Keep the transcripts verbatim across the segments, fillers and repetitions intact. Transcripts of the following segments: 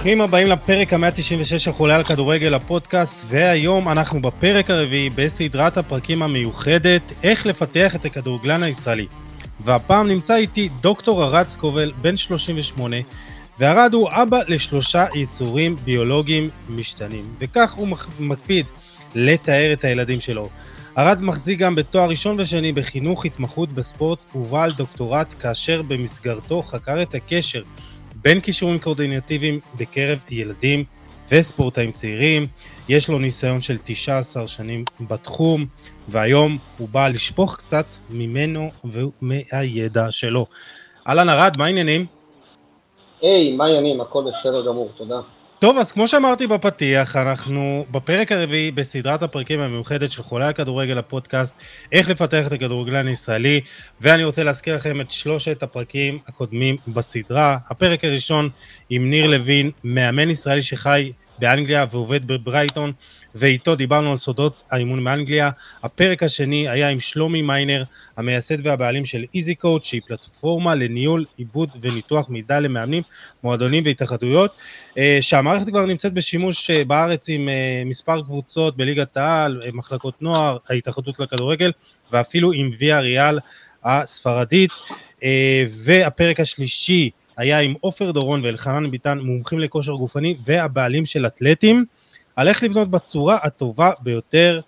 ברוכים הבאים לפרק ה-מאה תשעים ושש של חולה על כדורגל הפודקאסט, והיום אנחנו בפרק הרביעי בסדרת הפרקים המיוחדת איך לפתח את הכדורגלן הישראלי. והפעם נמצא איתי דוקטור ארד סקובל, בן שלושים ושמונה, והרד הוא אבא לשלושה יצורים ביולוגיים משתנים, וכך הוא מקפיד לתאר את הילדים שלו. ארד מחזיק גם בתואר ראשון ושני בחינוך התמחות בספורט ובעל דוקטורט, כאשר במסגרתו חקר את הקשר בין כישורים קורדינטיביים בקרב ילדים וספורטאים צעירים. יש לו ניסיון של תשע עשרה שנים בתחום, והיום הוא בא לשפוך קצת ממנו ומהידע שלו. אלן ארד, מה העניינים? היי, מה העניינים? הכל בסדר גמור, תודה. טוב, אז כמו שאמרתי בפתיח, אנחנו בפרק הרביעי בסדרת הפרקים המיוחדת של חולה הכדורגל הפודקאסט, איך לפתח את הכדורגלן הישראלי, ואני רוצה להזכיר לכם את שלושת הפרקים הקודמים בסדרה. הפרק הראשון עם ניר לוין, מאמן ישראלי שחי באנגליה ועובד בברייטון, ואיתו דיברנו על סודות האימון מאנגליה. הפרק השני היה עם שלומי מיינר, המייסד והבעלים של איזי קוט, שהיא פלטפורמה לניהול, עיבוד וניתוח מידע למאמנים, מועדונים והתאחדויות, שהמערכת כבר נמצאת בשימוש בארץ עם מספר קבוצות בליגת העל, מחלקות נוער, ההתאחדות לכדורגל, ואפילו עם ויה ריאל הספרדית. והפרק השלישי היה עם עופר דורון ואלחנן ביטן, מומחים לכושר גופני והבעלים של אתלטים, על איך לבנות בצורה הטובה ביותר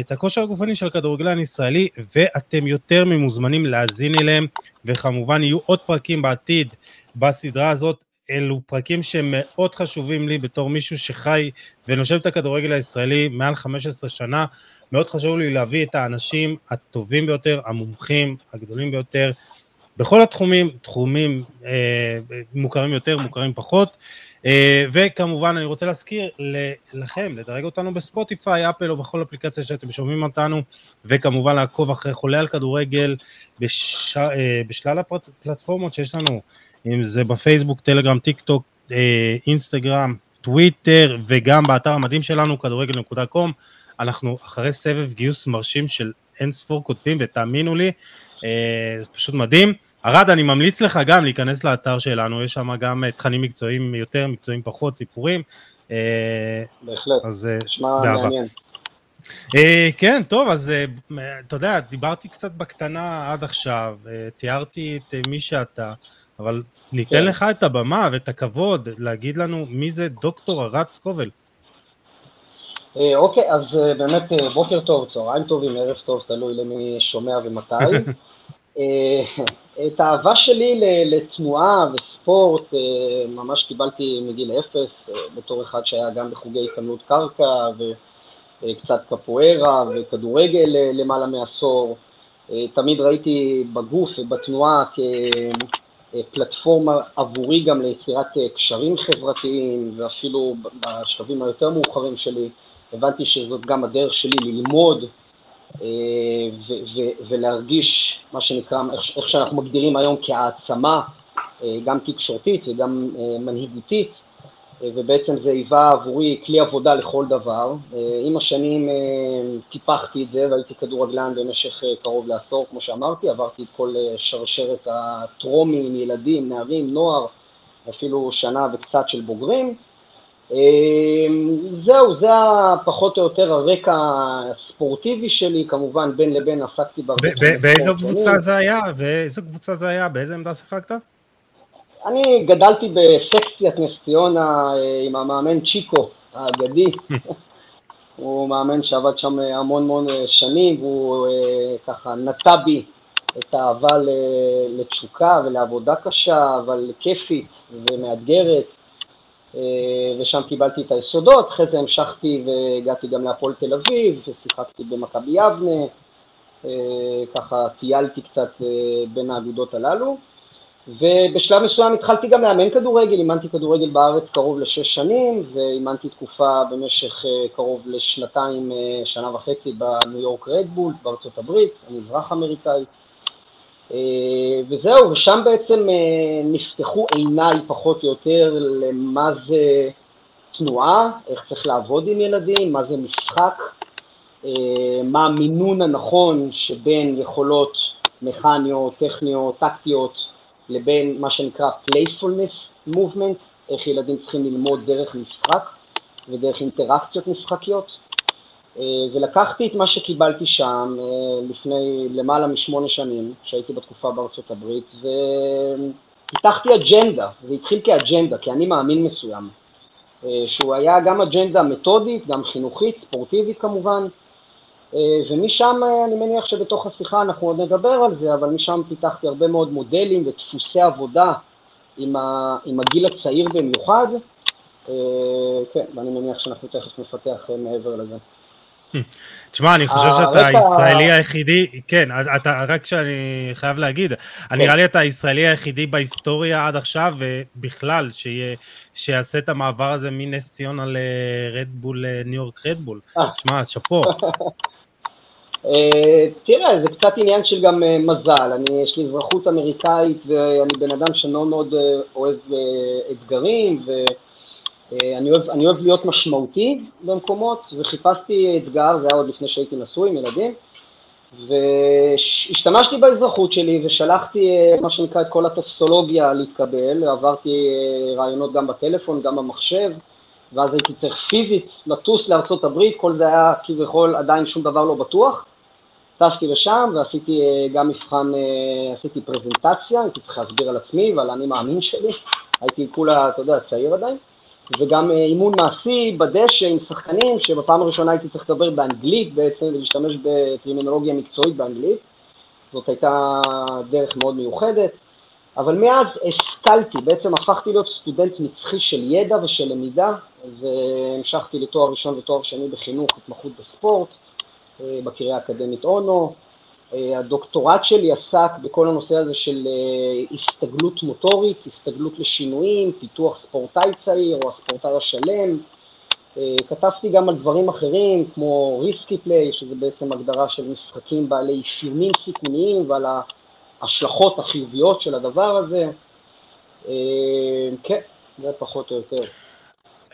את הכושר הגופני של כדורגלן ישראלי, ואתם יותר ממוזמנים להזין אליהם, וכמובן יהיו עוד פרקים בעתיד בסדרה הזאת. אלו פרקים שמאוד חשובים לי בתור מישהו שחי ונושב את הכדורגל הישראלי מעל חמש עשרה שנה, מאוד חשוב לי להביא את האנשים הטובים ביותר, המומחים הגדולים ביותר, בכל התחומים, תחומים אה, מוכרים יותר, מוכרים פחות, אה, וכמובן אני רוצה להזכיר לכם, לדרג אותנו בספוטיפיי, אפל או בכל אפליקציה שאתם שומעים אותנו, וכמובן לעקוב אחרי חולה על כדורגל בש, אה, בשלל הפלטפורמות שיש לנו, אם זה בפייסבוק, טלגרם, טיק טוק, אה, אינסטגרם, טוויטר, וגם באתר המדהים שלנו, כדורגל דוט קום. אנחנו אחרי סבב גיוס מרשים של אין ספור כותבים, ותאמינו לי, אה, זה פשוט מדהים. ארד, אני ממליץ לך גם להיכנס לאתר שלנו, יש שם גם תכנים מקצועיים יותר, מקצועיים פחות, סיפורים. בהחלט, נשמע מעניין. כן, טוב, אז אתה יודע, דיברתי קצת בקטנה עד עכשיו, תיארתי את מי שאתה, אבל ניתן לך את הבמה ואת הכבוד להגיד לנו מי זה דוקטור ארד סקובל. אוקיי, אז באמת בוקר טוב, צהריים טובים, ערב טוב, תלוי למי שומע ומתי. את האהבה שלי לתנועה וספורט ממש קיבלתי מגיל אפס, בתור אחד שהיה גם בחוגי התעמלות קרקע וקצת קפוארה וכדורגל למעלה מעשור. תמיד ראיתי בגוף ובתנועה כפלטפורמה עבורי גם ליצירת קשרים חברתיים, ואפילו בשלבים היותר מאוחרים שלי הבנתי שזאת גם הדרך שלי ללמוד ולהרגיש מה שנקרא, איך שאנחנו מגדירים היום כהעצמה, גם תקשורתית וגם מנהיגותית, ובעצם זה היווה עבורי כלי עבודה לכל דבר. עם השנים טיפחתי את זה והייתי כדורגלן במשך קרוב לעשור, כמו שאמרתי, עברתי את כל שרשרת הטרומים, ילדים, נערים, נוער, אפילו שנה וקצת של בוגרים. זהו, זה פחות או יותר הרקע הספורטיבי שלי, כמובן בין לבין עסקתי בהרבה ספורט. באיזו קבוצה זה היה? באיזו קבוצה זה היה? באיזה עמדה שיחקת? אני גדלתי בסקציית נס ציונה עם המאמן צ'יקו האגדי, הוא מאמן שעבד שם המון המון שנים, והוא ככה נטע בי את האהבה לתשוקה ולעבודה קשה, אבל כיפית ומאתגרת, ושם קיבלתי את היסודות. אחרי זה המשכתי והגעתי גם להפועל תל אביב, ושיחקתי במכבי יבנה, ככה טיילתי קצת בין האגודות הללו, ובשלב מסוים התחלתי גם לאמן כדורגל, אימנתי כדורגל בארץ קרוב לשש שנים, ואימנתי תקופה במשך קרוב לשנתיים, שנה וחצי בניו יורק רדבול, בארצות הברית, המזרח אמריקאי, וזהו, ושם בעצם נפתחו עיניי פחות או יותר למה זה תנועה, איך צריך לעבוד עם ילדים, מה זה משחק, מה המינון הנכון שבין יכולות מכניות, טכניות, טקטיות, לבין מה שנקרא playfulness movement, איך ילדים צריכים ללמוד דרך משחק ודרך אינטראקציות משחקיות. ולקחתי את מה שקיבלתי שם לפני למעלה משמונה שנים, שהייתי בתקופה בארצות הברית, ופיתחתי אג'נדה, זה התחיל כאג'נדה, כי אני מאמין מסוים, שהוא היה גם אג'נדה מתודית, גם חינוכית, ספורטיבית כמובן, ומשם אני מניח שבתוך השיחה אנחנו עוד נדבר על זה, אבל משם פיתחתי הרבה מאוד מודלים ודפוסי עבודה עם, ה, עם הגיל הצעיר במיוחד, כן, ואני מניח שאנחנו תכף נפתח מעבר לזה. תשמע, אני חושב שאתה הישראלי היחידי, כן, אתה, רק שאני חייב להגיד, אני נראה לי אתה הישראלי היחידי בהיסטוריה עד עכשיו, ובכלל, שיעשה את המעבר הזה מנס ציונה לרדבול, ניו יורק רדבול. תשמע, שפו. תראה, זה קצת עניין של גם מזל, אני, יש לי אזרחות אמריקאית, ואני בן אדם שמאוד מאוד אוהב אתגרים, ו... אני אוהב, אני אוהב להיות משמעותי במקומות, וחיפשתי אתגר, זה היה עוד לפני שהייתי נשוי עם ילדים, והשתמשתי באזרחות שלי ושלחתי מה שנקרא את כל הטפסולוגיה להתקבל, עברתי רעיונות גם בטלפון, גם במחשב, ואז הייתי צריך פיזית לטוס לארצות הברית, כל זה היה כביכול עדיין שום דבר לא בטוח, טסתי לשם ועשיתי גם מבחן, עשיתי פרזנטציה, הייתי צריך להסביר על עצמי ועל אני מאמין שלי, הייתי כולה, אתה יודע, צעיר עדיין, וגם אימון מעשי בדשא עם שחקנים, שבפעם הראשונה הייתי צריך לדבר באנגלית בעצם, ולהשתמש בטרמינולוגיה מקצועית באנגלית, זאת הייתה דרך מאוד מיוחדת, אבל מאז השכלתי, בעצם הפכתי להיות סטודנט מצחי של ידע ושל למידה, והמשכתי לתואר ראשון ותואר שני בחינוך, התמחות בספורט, בקריה האקדמית אונו, הדוקטורט שלי עסק בכל הנושא הזה של הסתגלות מוטורית, הסתגלות לשינויים, פיתוח ספורטאי צעיר או הספורטאי השלם. כתבתי גם על דברים אחרים כמו ריסקי פליי, שזה בעצם הגדרה של משחקים בעלי אפיונים סיכוניים ועל ההשלכות החיוביות של הדבר הזה. כן, זה פחות או יותר.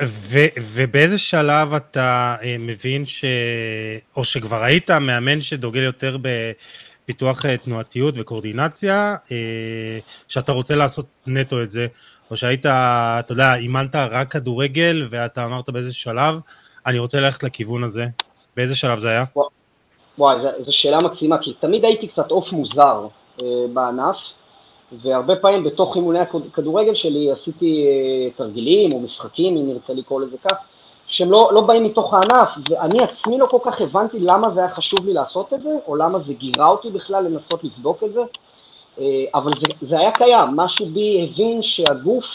ו- ובאיזה שלב אתה מבין ש... או שכבר היית מאמן שדוגל יותר בפיתוח תנועתיות וקורדינציה, שאתה רוצה לעשות נטו את זה, או שהיית, אתה יודע, אימנת רק כדורגל, ואתה אמרת באיזה שלב, אני רוצה ללכת לכיוון הזה, באיזה שלב זה היה? וואי, זו שאלה מקסימה, כי תמיד הייתי קצת אוף מוזר בענף, והרבה פעמים בתוך אימוני הכדורגל שלי עשיתי תרגילים או משחקים, אם נרצה לקרוא לזה כך, שהם לא, לא באים מתוך הענף, ואני עצמי לא כל כך הבנתי למה זה היה חשוב לי לעשות את זה, או למה זה גירה אותי בכלל לנסות לבדוק את זה, אבל זה, זה היה קיים, משהו בי הבין שהגוף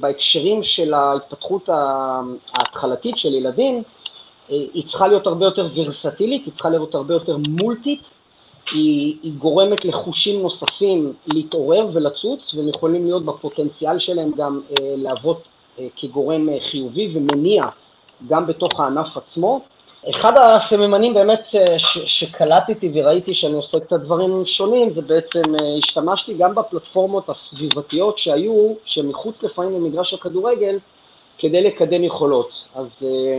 בהקשרים של ההתפתחות ההתחלתית של ילדים, היא צריכה להיות הרבה יותר ורסטילית, היא צריכה להיות הרבה יותר מולטית, היא, היא גורמת לחושים נוספים להתעורר ולצוץ, והם יכולים להיות בפוטנציאל שלהם גם אה, להוות אה, כגורם אה, חיובי ומניע גם בתוך הענף עצמו. אחד הסממנים באמת אה, ש, שקלטתי וראיתי שאני עושה קצת דברים שונים, זה בעצם אה, השתמשתי גם בפלטפורמות הסביבתיות שהיו, שמחוץ לפעמים למגרש הכדורגל, כדי לקדם יכולות. אז... אה,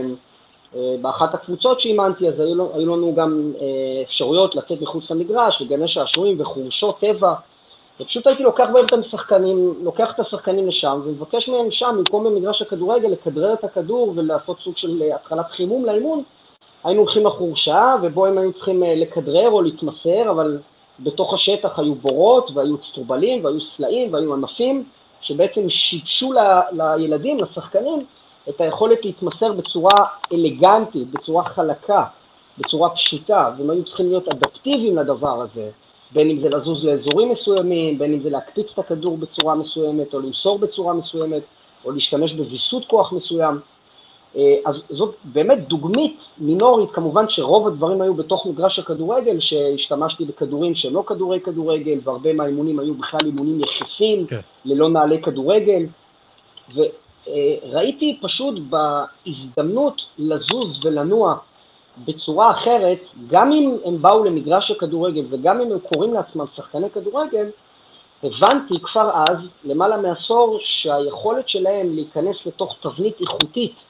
באחת הקבוצות שאימנתי, אז היו, היו לנו גם אפשרויות לצאת מחוץ למגרש, לגני שעשועים וחורשות טבע, ופשוט הייתי לוקח בהם את השחקנים, לוקח את השחקנים לשם, ומבקש מהם שם, במקום במגרש הכדורגל, לכדרר את הכדור ולעשות סוג של התחלת חימום לאימון, היינו הולכים לחורשה, ובו הם היו צריכים לכדרר או להתמסר, אבל בתוך השטח היו בורות, והיו צטרובלים, והיו סלעים, והיו ענפים, שבעצם שיבשו ל, לילדים, לשחקנים, את היכולת להתמסר בצורה אלגנטית, בצורה חלקה, בצורה פשוטה, והם היו צריכים להיות אדפטיביים לדבר הזה, בין אם זה לזוז לאזורים מסוימים, בין אם זה להקפיץ את הכדור בצורה מסוימת, או למסור בצורה מסוימת, או להשתמש בביסות כוח מסוים. אז זאת באמת דוגמית מינורית, כמובן שרוב הדברים היו בתוך מגרש הכדורגל, שהשתמשתי בכדורים שהם לא כדורי כדורגל, והרבה מהאימונים היו בכלל אימונים יחפים, okay. ללא נעלי כדורגל, ו... ראיתי פשוט בהזדמנות לזוז ולנוע בצורה אחרת, גם אם הם באו למגרש הכדורגל וגם אם הם קוראים לעצמם שחקני כדורגל, הבנתי כבר אז, למעלה מעשור, שהיכולת שלהם להיכנס לתוך תבנית איכותית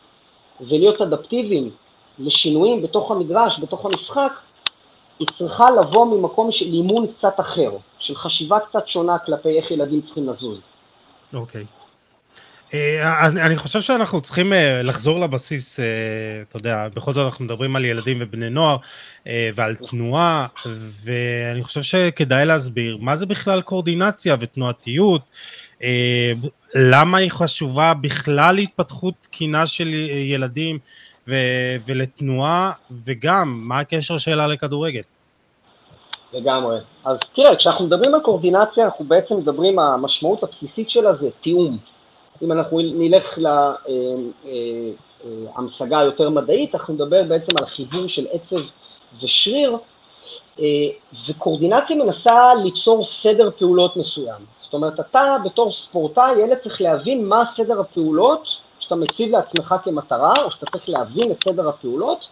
ולהיות אדפטיביים לשינויים בתוך המגרש, בתוך המשחק, היא צריכה לבוא ממקום של אימון קצת אחר, של חשיבה קצת שונה כלפי איך ילדים צריכים לזוז. אוקיי. Okay. אני חושב שאנחנו צריכים לחזור לבסיס, אתה יודע, בכל זאת אנחנו מדברים על ילדים ובני נוער, ועל תנועה, ואני חושב שכדאי להסביר מה זה בכלל קורדינציה ותנועתיות, למה היא חשובה בכלל להתפתחות תקינה של ילדים ולתנועה, וגם מה הקשר שלה לכדורגל. לגמרי. אז תראה, כשאנחנו מדברים על קורדינציה, אנחנו בעצם מדברים, המשמעות הבסיסית שלה זה תיאום. אם אנחנו נלך להמשגה יותר מדעית, אנחנו נדבר בעצם על החיבור של עצב ושריר, וקורדינציה מנסה ליצור סדר פעולות מסוים. זאת אומרת, אתה בתור ספורטאי, ילד צריך להבין מה סדר הפעולות, שאתה מציב לעצמך כמטרה, או שאתה צריך להבין את סדר הפעולות,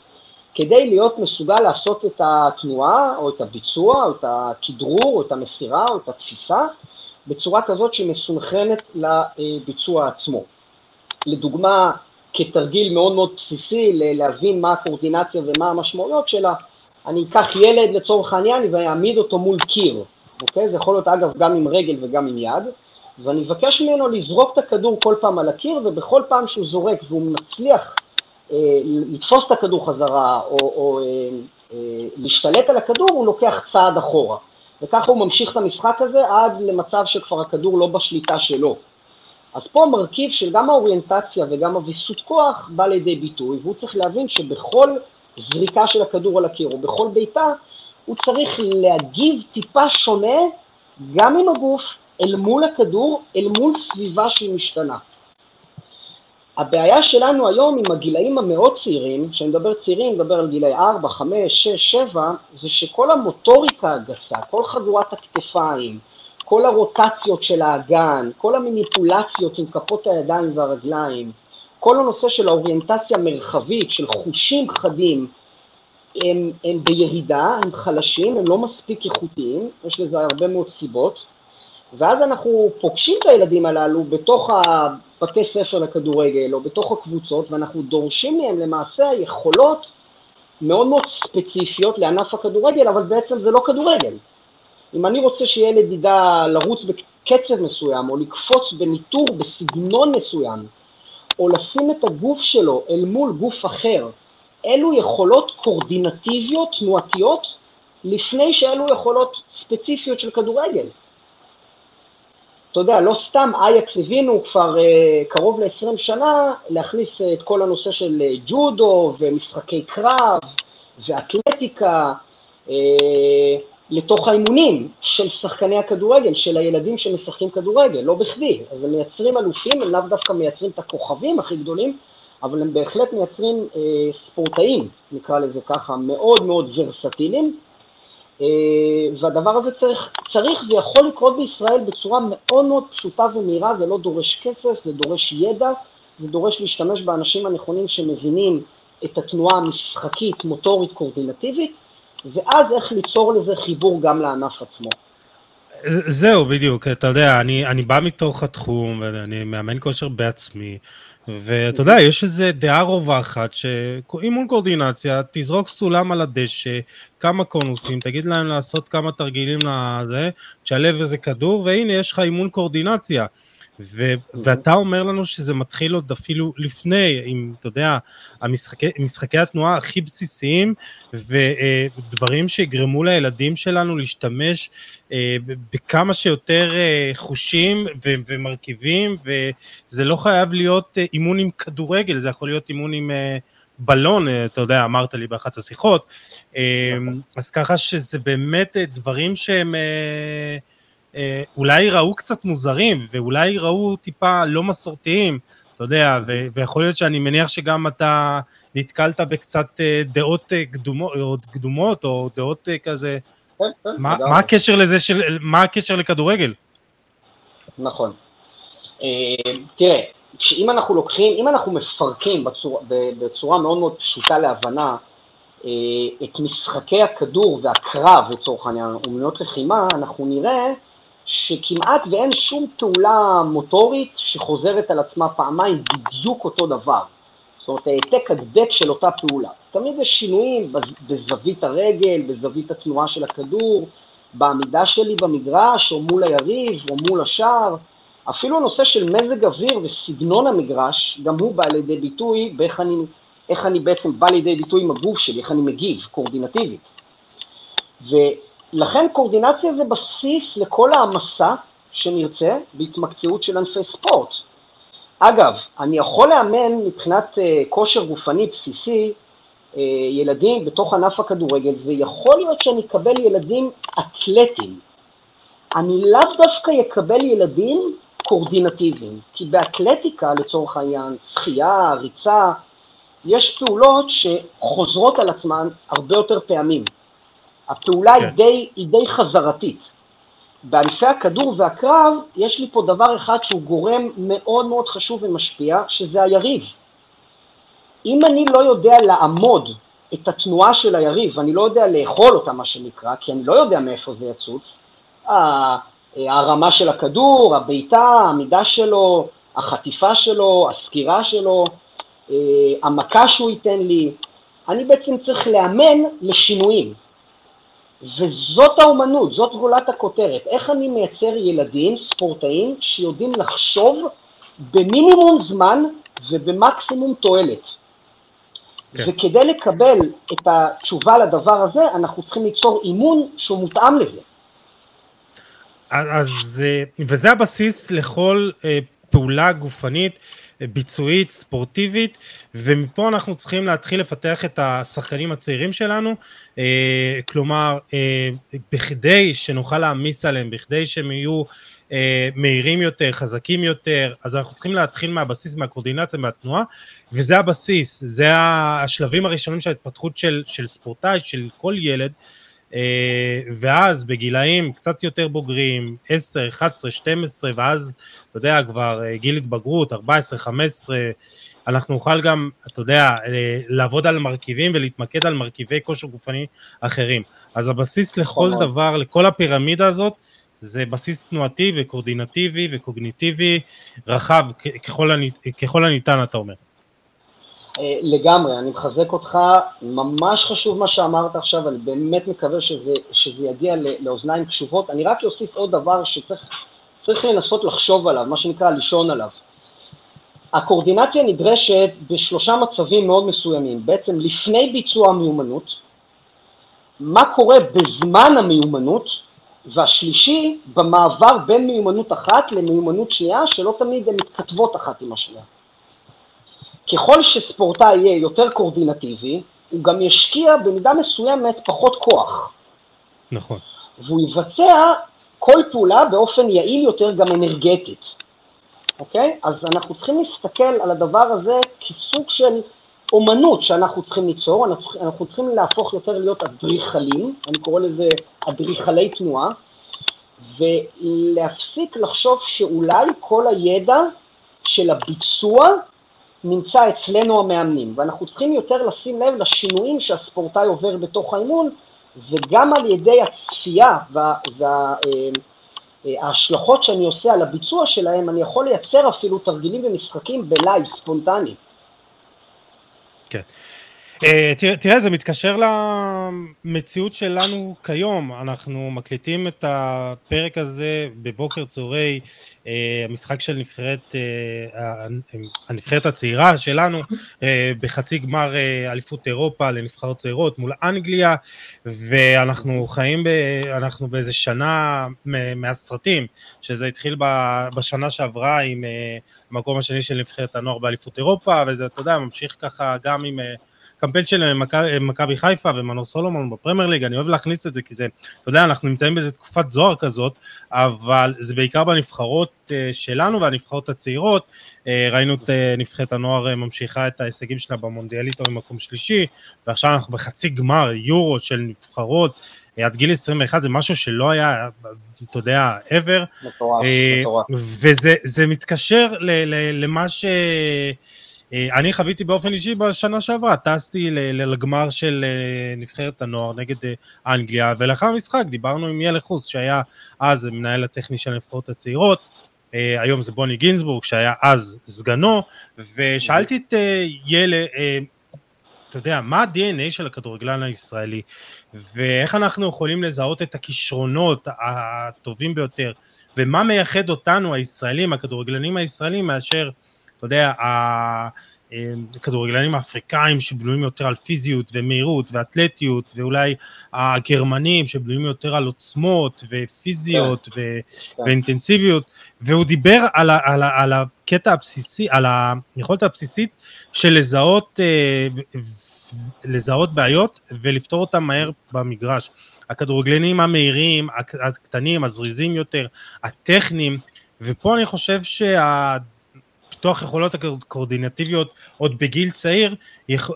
כדי להיות מסוגל לעשות את התנועה, או את הביצוע, או את הכדרור, או את המסירה, או את התפיסה, בצורה כזאת שמסונכרנת לביצוע עצמו. לדוגמה, כתרגיל מאוד מאוד בסיסי, להבין מה הקורדינציה ומה המשמעויות שלה, אני אקח ילד לצורך העניין ואני אעמיד אותו מול קיר, אוקיי? זה יכול להיות אגב גם עם רגל וגם עם יד, ואני אבקש ממנו לזרוק את הכדור כל פעם על הקיר, ובכל פעם שהוא זורק והוא מצליח אה, לתפוס את הכדור חזרה, או, או אה, אה, להשתלט על הכדור, הוא לוקח צעד אחורה. וככה הוא ממשיך את המשחק הזה עד למצב שכבר הכדור לא בשליטה שלו. אז פה המרכיב של גם האוריינטציה וגם הוויסות כוח בא לידי ביטוי, והוא צריך להבין שבכל זריקה של הכדור על הקיר או בכל ביתה, הוא צריך להגיב טיפה שונה גם עם הגוף אל מול הכדור, אל מול סביבה שהיא משתנה. הבעיה שלנו היום עם הגילאים המאוד צעירים, כשאני מדבר צעירים, מדבר על גילאי ארבע, חמש, שש, שבע, זה שכל המוטוריקה הגסה, כל חגורת הכתפיים, כל הרוטציות של האגן, כל המניפולציות עם כפות הידיים והרגליים, כל הנושא של האוריינטציה המרחבית, של חושים חדים, הם, הם בירידה, הם חלשים, הם לא מספיק איכותיים, יש לזה הרבה מאוד סיבות, ואז אנחנו פוגשים את הילדים הללו בתוך ה... בתי ספר לכדורגל או בתוך הקבוצות, ואנחנו דורשים מהם למעשה יכולות מאוד מאוד ספציפיות לענף הכדורגל, אבל בעצם זה לא כדורגל. אם אני רוצה שילד ידע לרוץ בקצב מסוים, או לקפוץ בניטור בסגנון מסוים, או לשים את הגוף שלו אל מול גוף אחר, אלו יכולות קורדינטיביות, תנועתיות, לפני שאלו יכולות ספציפיות של כדורגל. אתה יודע, לא סתם אייאקס הבינו כבר קרוב ל-עשרים שנה להכניס את כל הנושא של ג'ודו ומשחקי קרב ואתלטיקה לתוך האימונים של שחקני הכדורגל, של הילדים שמשחקים כדורגל, לא בכדי. אז הם מייצרים אלופים, הם לאו דווקא מייצרים את הכוכבים הכי גדולים, אבל הם בהחלט מייצרים ספורטאים, נקרא לזה ככה, מאוד מאוד ורסטיליים. והדבר הזה צריך, צריך ויכול לקרות בישראל בצורה מאוד מאוד פשוטה ומהירה, זה לא דורש כסף, זה דורש ידע, זה דורש להשתמש באנשים הנכונים שמבינים את התנועה המשחקית, מוטורית, קורדינטיבית, ואז איך ליצור לזה חיבור גם לענף עצמו. זהו, בדיוק, אתה יודע, אני, אני בא מתוך התחום, ואני מאמן כושר בעצמי, ואתה יודע, יש איזה דעה רווחת, שאימון קורדינציה, תזרוק סולם על הדשא, כמה קונוסים, תגיד להם לעשות כמה תרגילים לזה, תשלב איזה כדור, והנה, יש לך אימון קורדינציה, ו- ואתה אומר לנו שזה מתחיל עוד אפילו לפני, עם, אתה יודע, המשחקי, משחקי התנועה הכי בסיסיים, ודברים שיגרמו לילדים שלנו להשתמש בכמה שיותר חושים ו- ומרכיבים, וזה לא חייב להיות אימון עם כדורגל, זה יכול להיות אימון עם בלון, אתה יודע, אמרת לי באחת השיחות, אז ככה שזה באמת דברים שהם... אולי יראו קצת מוזרים, ואולי יראו טיפה לא מסורתיים, אתה יודע, ו- ויכול להיות שאני מניח שגם אתה נתקלת בקצת דעות קדומות, קדומות או דעות כזה, מה, מה הקשר לזה של, מה הקשר לכדורגל? נכון. תראה, אם אנחנו לוקחים, אם אנחנו מפרקים בצורה, בצורה מאוד מאוד פשוטה להבנה, את משחקי הכדור והקרב לצורך העניין, אומנויות לחימה, אנחנו נראה, שכמעט ואין שום פעולה מוטורית שחוזרת על עצמה פעמיים בדיוק אותו דבר. זאת אומרת, העתק הדבק של אותה פעולה. תמיד יש שינויים בזווית הרגל, בזווית התנועה של הכדור, בעמידה שלי במגרש, או מול היריב, או מול השער, אפילו הנושא של מזג אוויר וסגנון המגרש, גם הוא בא לידי ביטוי באיך אני, איך אני בעצם בא לידי ביטוי עם הגוף שלי, איך אני מגיב, קורדינטיבית. ולכן קורדינציה זה בסיס לכל ההמסה שנרצה בהתמקצעות של ענפי ספורט. אגב, אני יכול לאמן מבחינת כושר גופני בסיסי ילדים בתוך ענף הכדורגל, ויכול להיות שאני אקבל ילדים אתלטים. אני לאו דווקא יקבל ילדים קורדינטיביים, כי באתלטיקה, לצורך העניין, שחייה, ריצה, יש פעולות שחוזרות על עצמן הרבה יותר פעמים. הפעולה כן. היא, די, היא די חזרתית. בענפי הכדור והקרב, יש לי פה דבר אחד שהוא גורם מאוד מאוד חשוב ומשפיע, שזה היריב. אם אני לא יודע לעמוד את התנועה של היריב, אני לא יודע לאכול אותה מה שנקרא, כי אני לא יודע מאיפה זה יצוץ, הרמה של הכדור, הביתה, העמידה שלו, החטיפה שלו, הסקירה שלו, המכה שהוא ייתן לי, אני בעצם צריך לאמן לשינויים. וזאת האומנות, זאת גולת הכותרת, איך אני מייצר ילדים, ספורטאים, שיודעים לחשוב במינימום זמן ובמקסימום תועלת. כן. וכדי לקבל את התשובה לדבר הזה, אנחנו צריכים ליצור אימון שהוא מותאם לזה. אז, וזה הבסיס לכל פעולה גופנית, ביצועית, ספורטיבית, ומפה אנחנו צריכים להתחיל לפתח את השחקנים הצעירים שלנו, כלומר, בכדי שנוכל להעמיס עליהם, בכדי שהם יהיו מהירים יותר, חזקים יותר, אז אנחנו צריכים להתחיל מהבסיס, מהקורדינציה, מהתנועה, וזה הבסיס, זה השלבים הראשונים של ההתפתחות של, של ספורטאי, של כל ילד, ואז בגילאים קצת יותר בוגרים, עשר, אחת עשרה, שתים עשרה, ואז, אתה יודע, כבר גיל התבגרות, ארבע עשרה, חמש עשרה, אנחנו נוכל גם, אתה יודע, לעבוד על מרכיבים ולהתמקד על מרכיבי כושר גופני אחרים. אז הבסיס לכל דבר, לכל הפירמידה הזאת, זה בסיס תנועתי וקורדינטיבי וקוגניטיבי רחב, ככל הניתן, אתה אומר. לגמרי, אני מחזק אותך, ממש חשוב מה שאמרת עכשיו, אני באמת מקווה שזה, שזה יגיע לאוזניים קשובות. אני רק אוסיף עוד דבר שצריך, צריך לנסות לחשוב עליו, מה שנקרא לישון עליו. הקורדינציה נדרשת בשלושה מצבים מאוד מסוימים, בעצם לפני ביצוע המיומנות, מה קורה בזמן המיומנות, והשלישי, במעבר בין מיומנות אחת למיומנות שנייה, שלא תמיד הן מתכתבות אחת עם השנייה. ככל שספורטאי יהיה יותר קורדינטיבי, הוא גם ישקיע במידה מסוימת פחות כוח. נכון. והוא יבצע כל פעולה באופן יעיל יותר גם אנרגטית. אוקיי? אז אנחנו צריכים להסתכל על הדבר הזה כסוג של אומנות שאנחנו צריכים ליצור, אנחנו, אנחנו צריכים להפוך יותר להיות אדריכלים, אני קורא לזה אדריכלי תנועה, ולהפסיק לחשוב שאולי כל הידע של הביצוע נמצא אצלנו המאמנים, ואנחנו צריכים יותר לשים לב לשינויים שהספורטאי עובר בתוך האימון, וגם על ידי הצפייה וההשלכות שאני עושה על הביצוע שלהם, אני יכול לייצר אפילו תרגילים ומשחקים בלייב ספונטני. כן. תראה, זה מתקשר למציאות שלנו כיום, אנחנו מקליטים את הפרק הזה בבוקר צהרי, המשחק של נבחרת, הנבחרת הצעירה שלנו, בחצי גמר אליפות אירופה לנבחרות צעירות מול אנגליה, ואנחנו חיים, ב, אנחנו באיזה שנה מהסרטים, שזה התחיל בשנה שעברה עם המקום השני של נבחרת הנוער באליפות אירופה, וזה, אתה יודע, ממשיך ככה גם עם קמפיין של מכבי חיפה ומנור סולומון בפרמייר ליג, אני אוהב להכניס את זה, כי זה, אתה יודע, אנחנו נמצאים באיזו תקופת זוהר כזאת, אבל זה בעיקר בנבחרות שלנו והנבחרות הצעירות, ראינו את נבחרת הנוער ממשיכה את ההישגים שלה במונדיאלית או במקום שלישי, ועכשיו אנחנו בחצי גמר יורו של נבחרות, עד גיל עשרים ואחת זה משהו שלא היה, אתה יודע, ever, וזה מתקשר למה ש... אני חוויתי באופן אישי בשנה שעברה, טסתי לגמר של נבחרת הנוער נגד אנגליה, ולאחר המשחק דיברנו עם יילה חוס, שהיה אז מנהל הטכני של הנבחרות הצעירות, היום זה בוני גינסבורג, שהיה אז סגנו, ושאלתי את יילה, אתה יודע, מה ה-די אן איי של הכדורגלן הישראלי, ואיך אנחנו יכולים לזהות את הכישרונות הטובים ביותר, ומה מייחד אותנו הישראלים, הכדורגלנים הישראלים, מאשר, אתה יודע, הכדורגלנים האפריקאים שבנויים יותר על פיזיות ומהירות ואתלטיות, ואולי הגרמנים שבנויים יותר על עוצמות ופיזיות ואינטנסיביות, והוא דיבר על הקטע הבסיסי, על היכולת הבסיסית של לזהות, לזהות בעיות ולפתור אותם מהר במגרש. הכדורגלנים המהירים, הקטנים, הזריזים יותר, הטכנים, ופה אני חושב שהפיתוח יכולות הקורדינטיביות עוד בגיל צעיר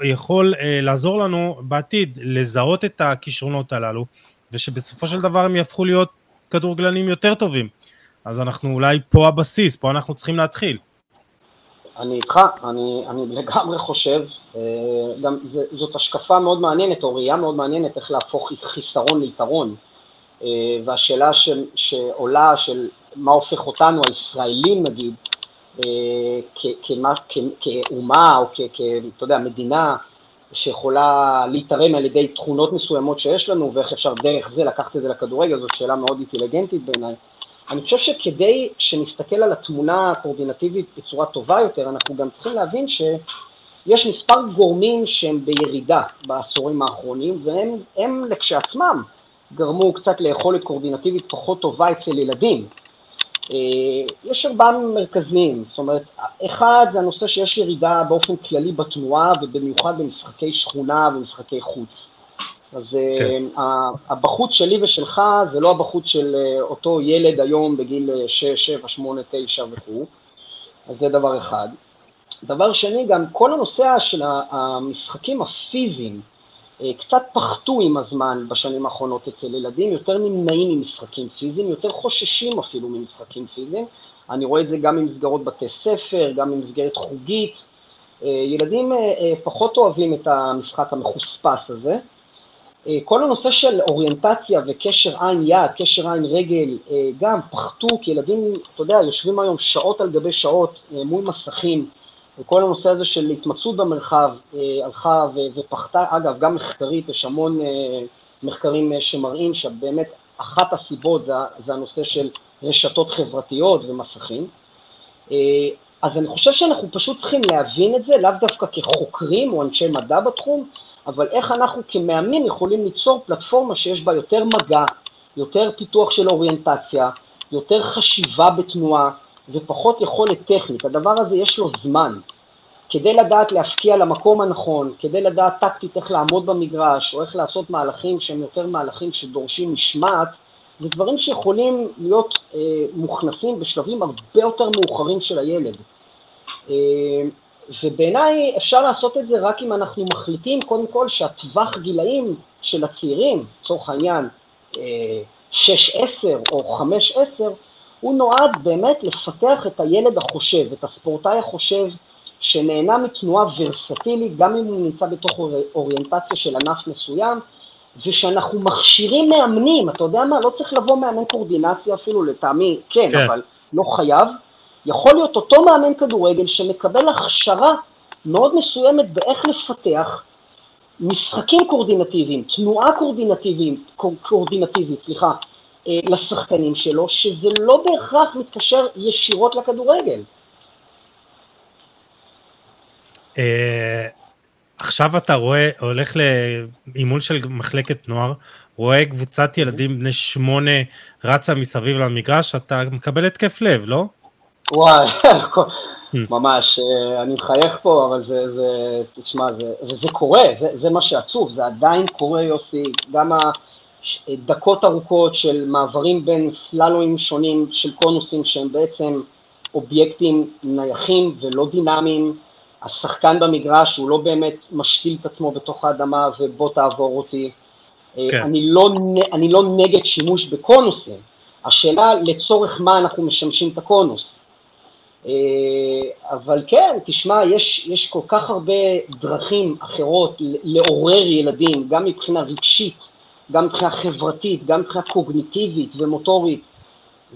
יכול לעזור לנו בעתיד לזהות את הכישרונות הללו, ושבסופו של דבר הם יהפכו להיות כדורגלנים יותר טובים. אז אנחנו אולי פה הבסיס, פה אנחנו צריכים להתחיל. אני איתך, אני, אני לגמרי חושב, גם זה, זאת השקפה מאוד מעניינת, או ראייה מאוד מעניינת, איך להפוך חיסרון ליתרון, והשאלה ש, שעולה של מה הופך אותנו, הישראלים נגיד, כ, כמה, כ, כאומה או כ, כ, אתה יודע, מדינה שיכולה להתרם על ידי תכונות מסוימות שיש לנו, ואיך אפשר דרך זה לקחת את זה לכדורגל, זאת שאלה מאוד אינטליגנטית בעיניי. אני חושב שכדי שנסתכל על התמונה הקורדינטיבית בצורה טובה יותר, אנחנו גם צריכים להבין שיש מספר גורמים שהם בירידה בעשורים האחרונים, והם לכשעצמם גרמו קצת ליכולת קורדינטיבית פחות טובה אצל ילדים. יש ארבעה מרכזיים, זאת אומרת, אחד זה הנושא שיש ירידה באופן כללי בתנועה, ובמיוחד במשחקי שכונה ומשחקי חוץ. אז הבחוץ שלי ושלך זה לא הבחוץ של אותו ילד היום בגיל שש, שבע, שמונה, תשע וכו', אז זה דבר אחד. דבר שני, גם כל הנושא של המשחקים הפיזיים קצת פחתו עם הזמן בשנים האחרונות אצל ילדים, יותר נמנעים ממשחקים פיזיים, יותר חוששים אפילו ממשחקים פיזיים. אני רואה את זה גם במסגרות בתי ספר, גם במסגרת חוגית. ילדים פחות אוהבים את המשחק המחוספס הזה. כל הנושא של אוריינטציה וקשר עין יד, קשר עין רגל, גם פחתו, כי ילדים, אתה יודע, יושבים היום שעות על גבי שעות מול מסכים, וכל הנושא הזה של התמצאות במרחב הלכה ופחתה. אגב, גם מחקרית, יש המון מחקרים שמראים שבאמת אחת הסיבות זה, זה הנושא של רשתות חברתיות ומסכים. אז אני חושב שאנחנו פשוט צריכים להבין את זה, לאו דווקא כחוקרים או אנשי מדע בתחום, אבל איך אנחנו כמאמנים יכולים ליצור פלטפורמה שיש בה יותר מגע, יותר פיתוח של אוריינטציה, יותר חשיבה בתנועה ופחות יכולת טכנית. הדבר הזה יש לו זמן. כדי לדעת להפקיע למקום הנכון, כדי לדעת טקטית איך לעמוד במגרש, או איך לעשות מהלכים שהם יותר מהלכים שדורשים משמעת, זה דברים שיכולים להיות אה, מוכנסים בשלבים הרבה יותר מאוחרים של הילד. אה, ובעיניי אפשר לעשות את זה רק אם אנחנו מחליטים, קודם כל, שהטווח גילאים של הצעירים, צורך העניין שש עשר או חמש עשר, הוא נועד באמת לפתח את הילד החושב, את הספורטאי החושב, שנהנה מתנועה ורסטילית, גם אם הוא נמצא בתוך אוריינטציה של ענף מסוים, ושאנחנו מכשירים מאמנים, אתה יודע מה, לא צריך לבוא מאמן קורדינציה אפילו לטעמי, כן, כן. אבל לא חייב, יכול להיות אותו מאמן כדורגל שמקבל הכשרה מאוד מסוימת באיך לפתח משחקים קורדינטיביים, תנועה קורדינטיביים, קורדינטיבית, סליחה, לשחקנים שלו, שזה לא בהכרח מתקשר ישירות לכדורגל. עכשיו אתה רואה, הולך לאימון של מחלקת נוער, רואה קבוצת ילדים בני שמונה רצה מסביב למגרש, אתה מקבל התקף לב, לא? וואי, ממש, אני מחייך פה, אבל זה, זה, תשמע, זה, וזה קורה, זה, זה מה שעצוב, זה עדיין קורה, יוסי, גם הדקות ארוכות של מעברים בין סללומים שונים של קונוסים שהם בעצם אובייקטים נייחים ולא דינמיים, השחקן במגרש הוא לא באמת משתיל את עצמו בתוך האדמה ובוא תעבור אותי, כן. אני לא, אני לא נגד שימוש בקונוסים, השאלה לצורך מה אנחנו משמשים את הקונוס, אבל כן, תשמע, יש, יש כל כך הרבה דרכים אחרות לעורר ילדים, גם מבחינה רגשית, גם מבחינה חברתית, גם מבחינה קוגניטיבית ומוטורית,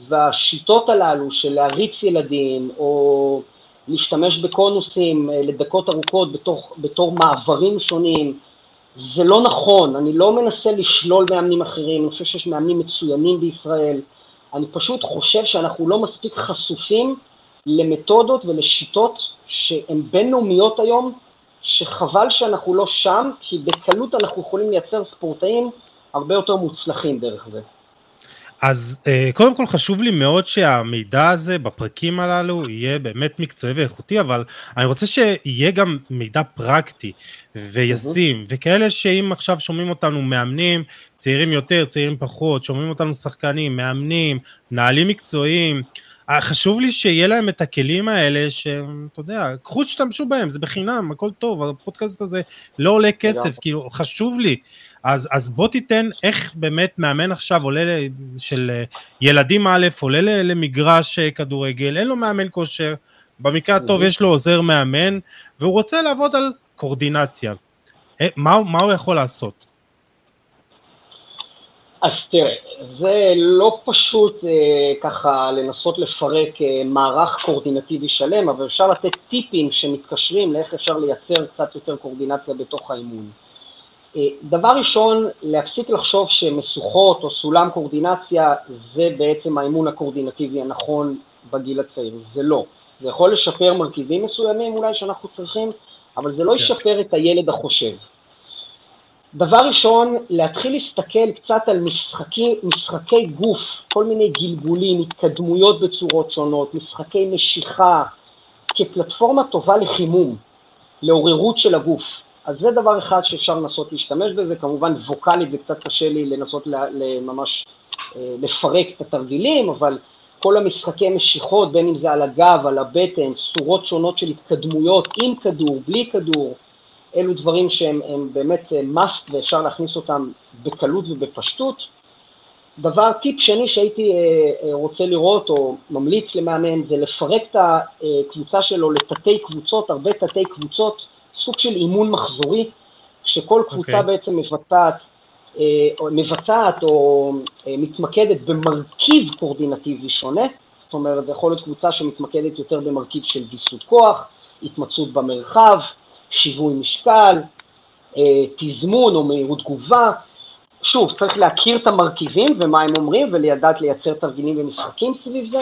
והשיטות הללו של להריץ ילדים, או להשתמש בקונוסים לדקות ארוכות בתוך, בתור מעברים שונים, זה לא נכון, אני לא מנסה לשלול מאמנים אחרים, אני חושב שיש מאמנים מצוינים בישראל, אני פשוט חושב שאנחנו לא מספיק חשופים למתודות ולשיטות שהן בינלאומיות היום, שחבל שאנחנו לא שם, כי בקלות אנחנו יכולים לייצר ספורטאים הרבה יותר מוצלחים דרך זה. אז קודם כל חשוב לי מאוד שהמידע הזה בפרקים הללו יהיה באמת מקצועי ואיכותי, אבל אני רוצה שיהיה גם מידע פרקטי וישים, וכאלה שאם עכשיו שומעים אותנו מאמנים, צעירים יותר, צעירים פחות, שומעים אותנו שחקנים, מאמנים, מנהלים מקצועיים, חשוב לי שיהיה להם את הכלים האלה שהם, אתה יודע, קחו תשתמשו בהם, זה בחינם, הכל טוב, הפודקאסט הזה לא עולה כסף, כאילו חשוב לי, אז, אז בוא תיתן איך באמת מאמן עכשיו עולה של ילדים א', עולה למגרש כדורגל, אין לו מאמן כושר, במקרה הטוב יש לו עוזר מאמן, והוא רוצה לעבוד על קורדינציה. מה, מה הוא יכול לעשות? אז תראה, זה לא פשוט אה, ככה לנסות לפרק אה, מערך קורדינטיבי שלם, אבל אפשר לתת טיפים שמתקשרים לאיך אפשר לייצר קצת יותר קורדינציה בתוך האימון. דבר ראשון, להפסיק לחשוב שמשוכות או סולם קורדינציה זה בעצם האימון הקורדינטיבי הנכון בגיל הצעיר, זה לא. זה יכול לשפר מרכיבים מסוימים אולי שאנחנו צריכים, אבל זה לא ישפר את הילד החושב. דבר ראשון, להתחיל להסתכל קצת על משחקי, משחקי גוף, כל מיני גלגולים, התקדמויות בצורות שונות, משחקי משיכה, כפלטפורמה טובה לחימום, לעוררות של הגוף. אז זה דבר אחד שאפשר לנסות להשתמש בזה, כמובן ווקלית זה קצת קשה לי לנסות ממש לפרק את התרגילים, אבל כל המשחקי משיכות, בין אם זה על הגב, על הבטן, צורות שונות של התקדמויות, עם כדור, בלי כדור, אלו דברים שהם באמת must ואפשר להכניס אותם בקלות ובפשטות. דבר טיפ שני שהייתי רוצה לראות או ממליץ למאמן, זה לפרק את הקבוצה שלו לתתי קבוצות, הרבה תתי קבוצות, סוג של אימון מחזורי, כשכל קבוצה okay. בעצם מבצעת, מבצעת או מתמקדת במרכיב קורדינטיבי שונה, זאת אומרת, זה יכול להיות קבוצה שמתמקדת יותר במרכיב של ויסות כוח, התמצאות במרחב, שיווי משקל, תזמון או מהירות תגובה, שוב, צריך להכיר את המרכיבים ומה הם אומרים, ולידעת לייצר תרגילים ומשחקים סביב זה,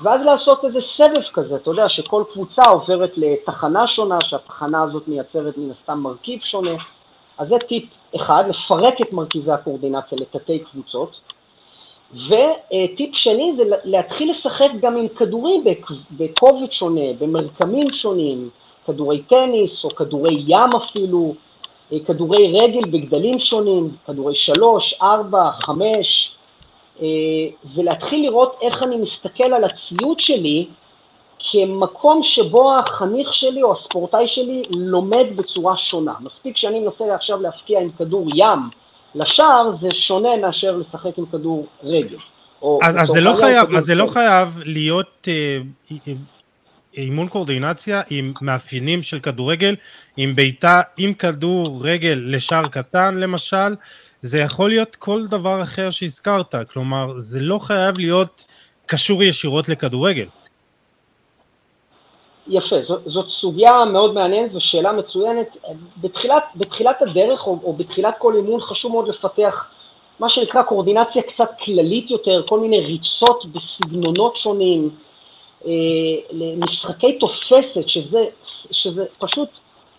ואז לעשות איזה סבב כזה, אתה יודע, שכל קבוצה עוברת לתחנה שונה, שהתחנה הזאת מייצרת מן הסתם מרכיב שונה, אז זה טיפ אחד, לפרק את מרכיבי הקורדינציה לתתי קבוצות, וטיפ שני זה להתחיל לשחק גם עם כדורים בקובץ שונה, במרקמים שונים, כדורי טניס או כדורי ים אפילו, כדורי רגל בגדלים שונים, כדורי שלוש, ארבע, חמש, ולהתחיל לראות איך אני מסתכל על הציוד שלי כמקום שבו החניך שלי או הספורטאי שלי לומד בצורה שונה. מספיק שאני מנסה עכשיו להפקיע עם כדור ים לשער, זה שונה מאשר לשחק עם כדור רגל. אז, אז, זה, לא חייב, אז זה לא חייב להיות אה, אימון קורדינציה עם מאפיינים של כדורגל, עם ביתה, עם כדור רגל לשער קטן למשל, זה יכול להיות כל דבר אחר שהזכרת, כלומר, זה לא חייב להיות קשור ישירות לכדורגל. יפה, זאת, זאת סוגיה מאוד מעניינת ושאלה מצוינת. בתחילת, בתחילת הדרך או, או בתחילת כל אימון חשוב מאוד לפתח מה שנקרא קורדינציה קצת כללית יותר, כל מיני ריצות בסגנונות שונים, אה, משחקי תופסת, שזה, שזה פשוט...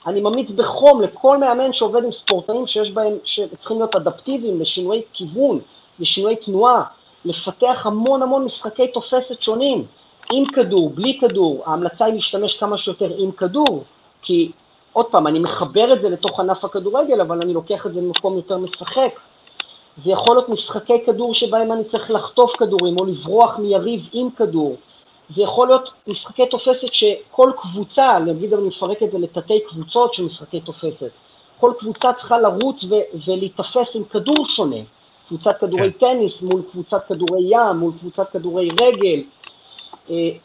אני ממליץ בחום לכל מאמן שעובד עם ספורטאים שיש בהם, שצריכים להיות אדפטיביים לשינוי כיוון, לשינוי תנועה, לפתח המון המון משחקי תופסת שונים, עם כדור, בלי כדור, ההמלצה היא להשתמש כמה שיותר עם כדור, כי עוד פעם, אני מחבר את זה לתוך ענף הכדורגל, אבל אני לוקח את זה במקום יותר משחק. זה יכול להיות משחקי כדור שבהם אני צריך לחטוף כדורים, או לברוח מיריב עם כדור, זה יכול להיות משחקי תופסת שכל קבוצה, נגיד אני מפרק את זה לתתי קבוצות של משחקי תופסת, כל קבוצה צריכה לרוץ ו- ולהתאפס עם כדור שונה, קבוצת כדורי כן. טניס מול קבוצת כדורי ים, מול קבוצת כדורי רגל,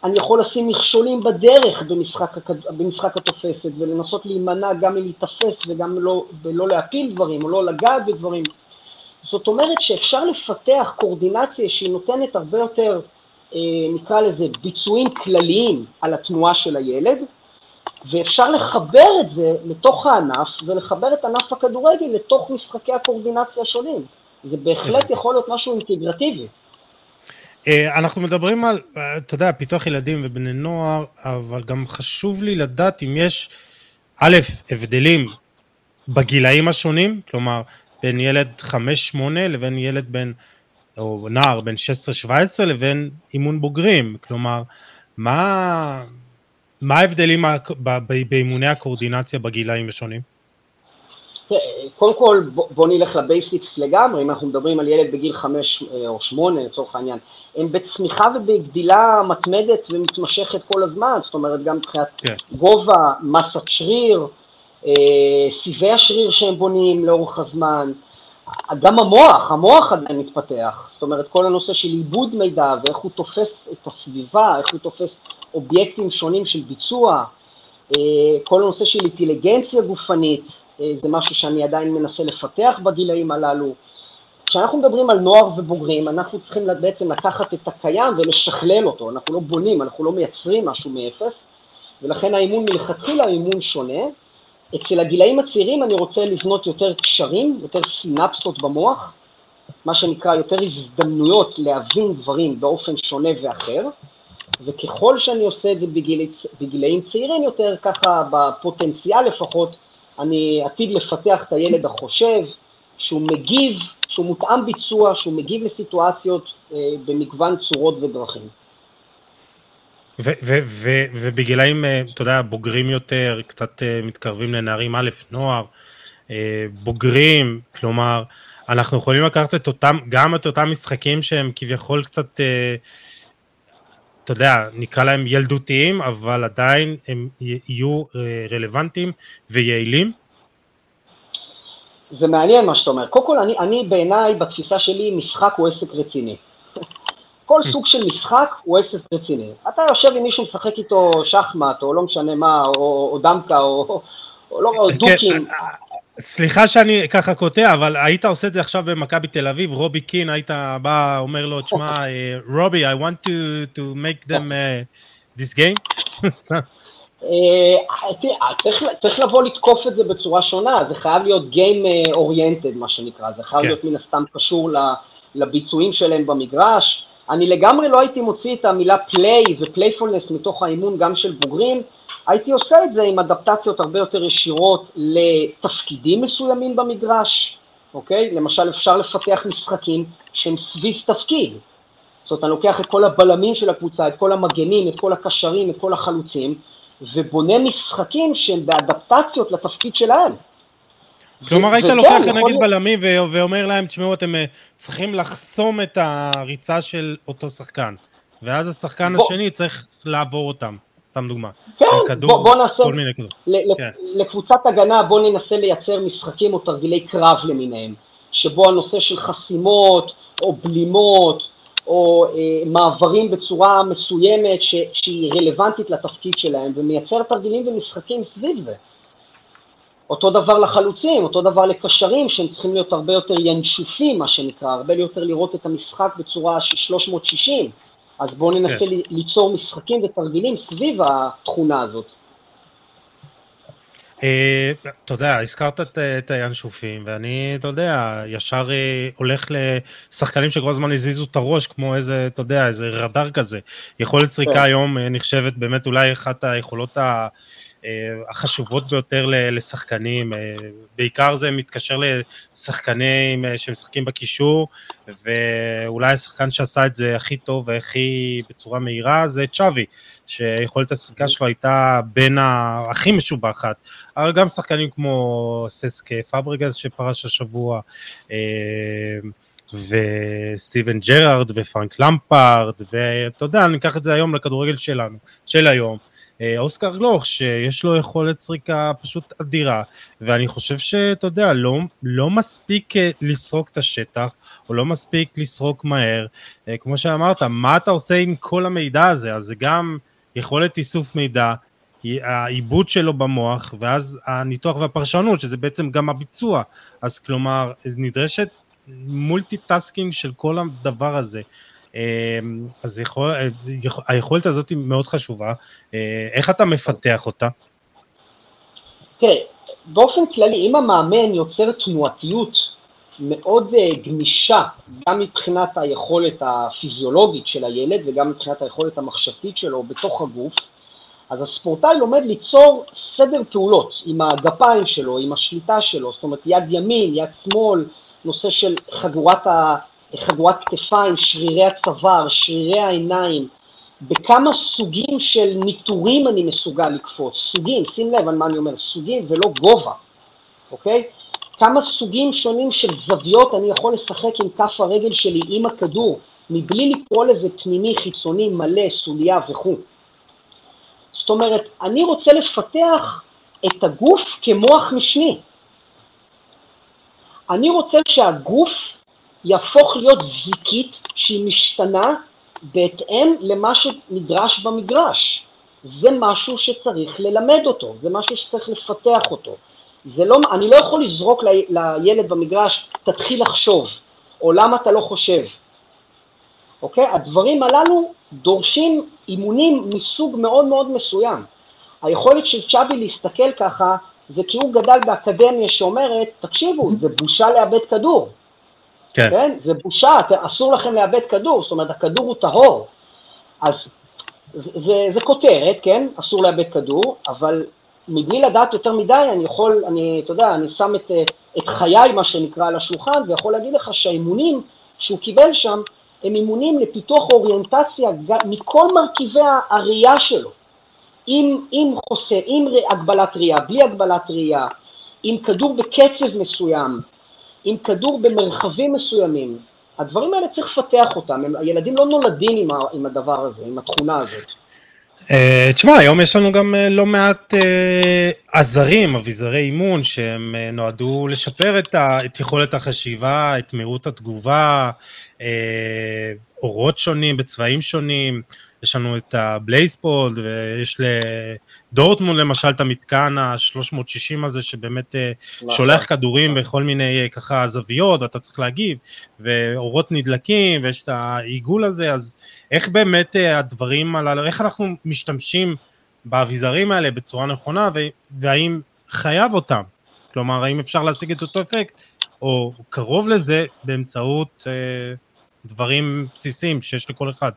אני יכול לשים מכשולים בדרך במשחק, הכ- במשחק התופסת, ולנסות להימנע גם מלהתאפס וגם לא, ולא להפיל דברים, או לא לגעת בדברים, זאת אומרת שאפשר לפתח קורדינציה שהיא נותנת הרבה יותר, נקרא לזה ביצועים כלליים על התנועה של הילד, ואפשר לחבר את זה לתוך הענף, ולחבר את ענף הכדורגל לתוך משחקי הקורדינציה השונים. זה בהחלט יכול להיות משהו אינטגרטיבי. אנחנו מדברים על, אתה יודע, פיתוח ילדים ובני נוער, אבל גם חשוב לי לדעת אם יש, א', הבדלים בגילאים השונים, כלומר, בין ילד חמש שמונה לבין ילד בין, או נער בין שש עשרה שבע עשרה לבין אימון בוגרים, כלומר, מה, מה ההבדלים באימוני הקורדינציה בגילאים השונים? קודם כל, בוא נלך לבייסיקס לגמרי, אם אנחנו מדברים על ילד בגיל חמש או שמונה, לצורך העניין, הם בצמיחה ובגדילה מתמדת ומתמשכת כל הזמן, זאת אומרת, גם מבחינת גובה, מסת שריר, סיבי השריר שהם בונים לאורך הזמן, גם המוח, המוח עדיין מתפתח, זאת אומרת, כל הנושא של עיבוד מידע ואיך הוא תופס את הסביבה, איך הוא תופס אובייקטים שונים של ביצוע, כל הנושא של אינטליגנציה גופנית, זה משהו שאני עדיין מנסה לפתח בגילאים הללו. כשאנחנו מדברים על נוער ובוגרים, אנחנו צריכים בעצם לקחת את הקיים ולשכלל אותו, אנחנו לא בונים, אנחנו לא מייצרים משהו מאפס, ולכן האימון מלכתחילה האימון שונה. אצל הגילאים הצעירים אני רוצה לבנות יותר קשרים, יותר סינפסות במוח, מה שנקרא יותר הזדמנויות להבין דברים באופן שונה ואחר, וככל שאני עושה את זה בגיל, בגילאים צעירים יותר, ככה בפוטנציאל לפחות, אני עתיד לפתח את הילד החושב, שהוא מגיב, שהוא מותאם ביצוע, שהוא מגיב לסיטואציות אה, במגוון צורות ודרכים. ו- ו- ו- ובגילאים, אתה יודע, בוגרים יותר, קצת אה, מתקרבים לנערים א', נוער, אה, בוגרים, כלומר, אנחנו יכולים לקחת את אותם, גם את אותם משחקים שהם כביכול קצת, אה, אתה יודע, נקרא להם ילדותיים, אבל עדיין הם יהיו רלוונטיים ויעילים? זה מעניין מה שאתה אומר. קודם כל, אני, אני בעיניי, בתפיסה שלי, משחק הוא עסק רציני. כל סוג של משחק הוא עסק רציני. אתה יושב עם מישהו משחק איתו שחמט, או לא משנה מה, או, או דמקה, או, או, לא, או דוקים. סליחה שאני ככה קוטע, אבל היית עושה את זה עכשיו במכבי תל אביב, רובי קין, היית בא, אומר לו, תשמע, רובי, I want to, to make them uh, this game? צריך לבוא לתקוף את זה בצורה שונה, זה חייב להיות game oriented, מה שנקרא, זה חייב להיות מן הסתם קשור לביצועים שלהם במגרש. אני לגמרי לא הייתי מוציא את המילה play ו-playfulness מתוך האימון גם של בוגרים, הייתי עושה את זה עם אדפטציות הרבה יותר ישירות לתפקידים מסוימים במגרש, אוקיי? למשל אפשר לפתח משחקים שהם סביב תפקיד, זאת אומרת, אני לוקח את כל הבלמים של הקבוצה, את כל המגנים, את כל הקשרים, את כל החלוצים, ובונה משחקים שהם באדפטציות לתפקיד שלהם. כלומר, היית לוקח נגד בלמים ואומר להם, תשמעו, אתם צריכים לחסום את הריצה של אותו שחקן, ואז השחקן השני צריך לעבור אותם. סתם דוגמה. כן, בוא נעשה, לקבוצת הגנה בוא ננסה לייצר משחקים או תרגילי קרב למיניהם, שבו הנושא של חסימות או בלימות או מעברים בצורה מסוימת שהיא רלוונטית לתפקיד שלהם, ומייצר תרגילים ומשחקים סביב זה. אותו דבר לחלוצים, אותו דבר לקשרים, שהם צריכים להיות הרבה יותר ינשופים, מה שנקרא, הרבה יותר לראות את המשחק בצורה שלוש מאות שישים, אז בואו ננסה כן. ליצור משחקים ותרגילים סביב התכונה הזאת. אה, אתה יודע, הזכרת את, את הינשופים, ואני, אתה יודע, ישר אה, הולך לשחקנים שכל הזמן הזיזו את הראש, כמו איזה, אתה יודע, איזה רדאר כזה. יכולת צריקה כן. היום אה, נחשבת באמת אולי אחת היכולות ה... החשובות ביותר לשחקנים, בעיקר זה מתקשר לשחקנים שמשחקים בקישור, ואולי השחקן שעשה את זה הכי טוב והכי בצורה מהירה זה צ'אבי, שיכולת השחקה שלו הייתה בין הכי משובחת, אבל גם שחקנים כמו ססק פאברגז שפרש השבוע, וסטיבן ג'רארד ופרנק למפארד, ואתה יודע, אני אקח את זה היום לכדורגל שלנו, של היום, אוסקר גלוך, שיש לו יכולת צריקה פשוט אדירה, ואני חושב שאתה יודע, לא, לא מספיק לסרוק את השטח, או לא מספיק לסרוק מהר, כמו שאמרת, מה אתה עושה עם כל המידע הזה? אז זה גם יכולת איסוף מידע, העיבוד שלו במוח, ואז הניתוח והפרשנות, שזה בעצם גם הביצוע, אז כלומר, נדרשת מולטיטאסקינג של כל הדבר הזה, אז יכול, היכולת הזאת היא מאוד חשובה, איך אתה מפתח אותה? תראה, באופן כללי, אם המאמן יוצר תנועתיות מאוד גמישה, גם מבחינת היכולת הפיזיולוגית של הילד וגם מבחינת היכולת המחשבתית שלו בתוך הגוף, אז הספורטאי לומד ליצור סדר פעולות עם הגפיים שלו, עם השליטה שלו, זאת אומרת יד ימין, יד שמאל, נושא של חגורת, ה... חגורת כתפיים, שרירי הצוואר, שרירי העיניים, בכמה סוגים של ניטורים אני מסוגל לקפוץ, סוגים, שים לב על מה אני אומר, סוגים ולא גובה, אוקיי? כמה סוגים שונים של זוויות אני יכול לשחק עם כף הרגל שלי, עם הכדור, מבלי לקרוא לזה פנימי, חיצוני, מלא, סוליה וכו'. זאת אומרת, אני רוצה לפתח את הגוף כמוח משני. אני רוצה שהגוף יהפוך להיות זיקית שהיא משתנה בהתאם למה שנדרש במגרש. זה משהו שצריך ללמד אותו, זה משהו שצריך לפתח אותו. זה לא, אני לא יכול לזרוק לילד במגרש, תתחיל לחשוב, או למה אתה לא חושב. אוקיי? הדברים הללו דורשים אימונים מסוג מאוד מאוד מסוים. היכולת של צ'אבי להסתכל ככה, זה כי הוא גדל באקדמיה שאומרת, תקשיבו, זה בושה לאבד כדור. כן. כן? זה בושה, אסור לכם לאבד כדור, זאת אומרת, הכדור הוא טהור. אז זה, זה, זה כותרת, כן? אסור לאבד כדור, אבל מבלי לדעת יותר מדי, אני יכול, אני, אתה יודע, אני שם את, את חיי, מה שנקרא, על השולחן, ויכול להגיד לך שהאימונים שהוא קיבל שם, הם אימונים לפיתוח אוריינטציה מכל מרכיבי הראייה שלו, עם, עם חוסר, עם הגבלת ראייה, בלי הגבלת ראייה, עם כדור בקצב מסוים, עם כדור במרחבים מסוימים. הדברים האלה צריך לפתח אותם, הם, הילדים לא נולדים עם, ה, עם הדבר הזה, עם התכונה הזאת. תשמע, היום יש לנו גם לא מעט עזרים, אביזרי אימון, שהם נועדו לשפר את יכולת החשיבה, את מהירות התגובה, אורות שונים בצבעים שונים, יש לנו את הבלייסבול, ויש לדורטמונד למשל את המתקן ה-שלוש מאות שישים הזה, שבאמת שולח כדורים בכל מיני ככה זוויות, אתה צריך להגיב, ואורות נדלקים, ויש את העיגול הזה, אז איך באמת הדברים הללו, איך אנחנו משתמשים באביזרים האלה בצורה נכונה, והאם חייב אותם? כלומר, האם אפשר להשיג את אותו אפקט, או קרוב לזה באמצעות דברים בסיסיים שיש לכל אחד?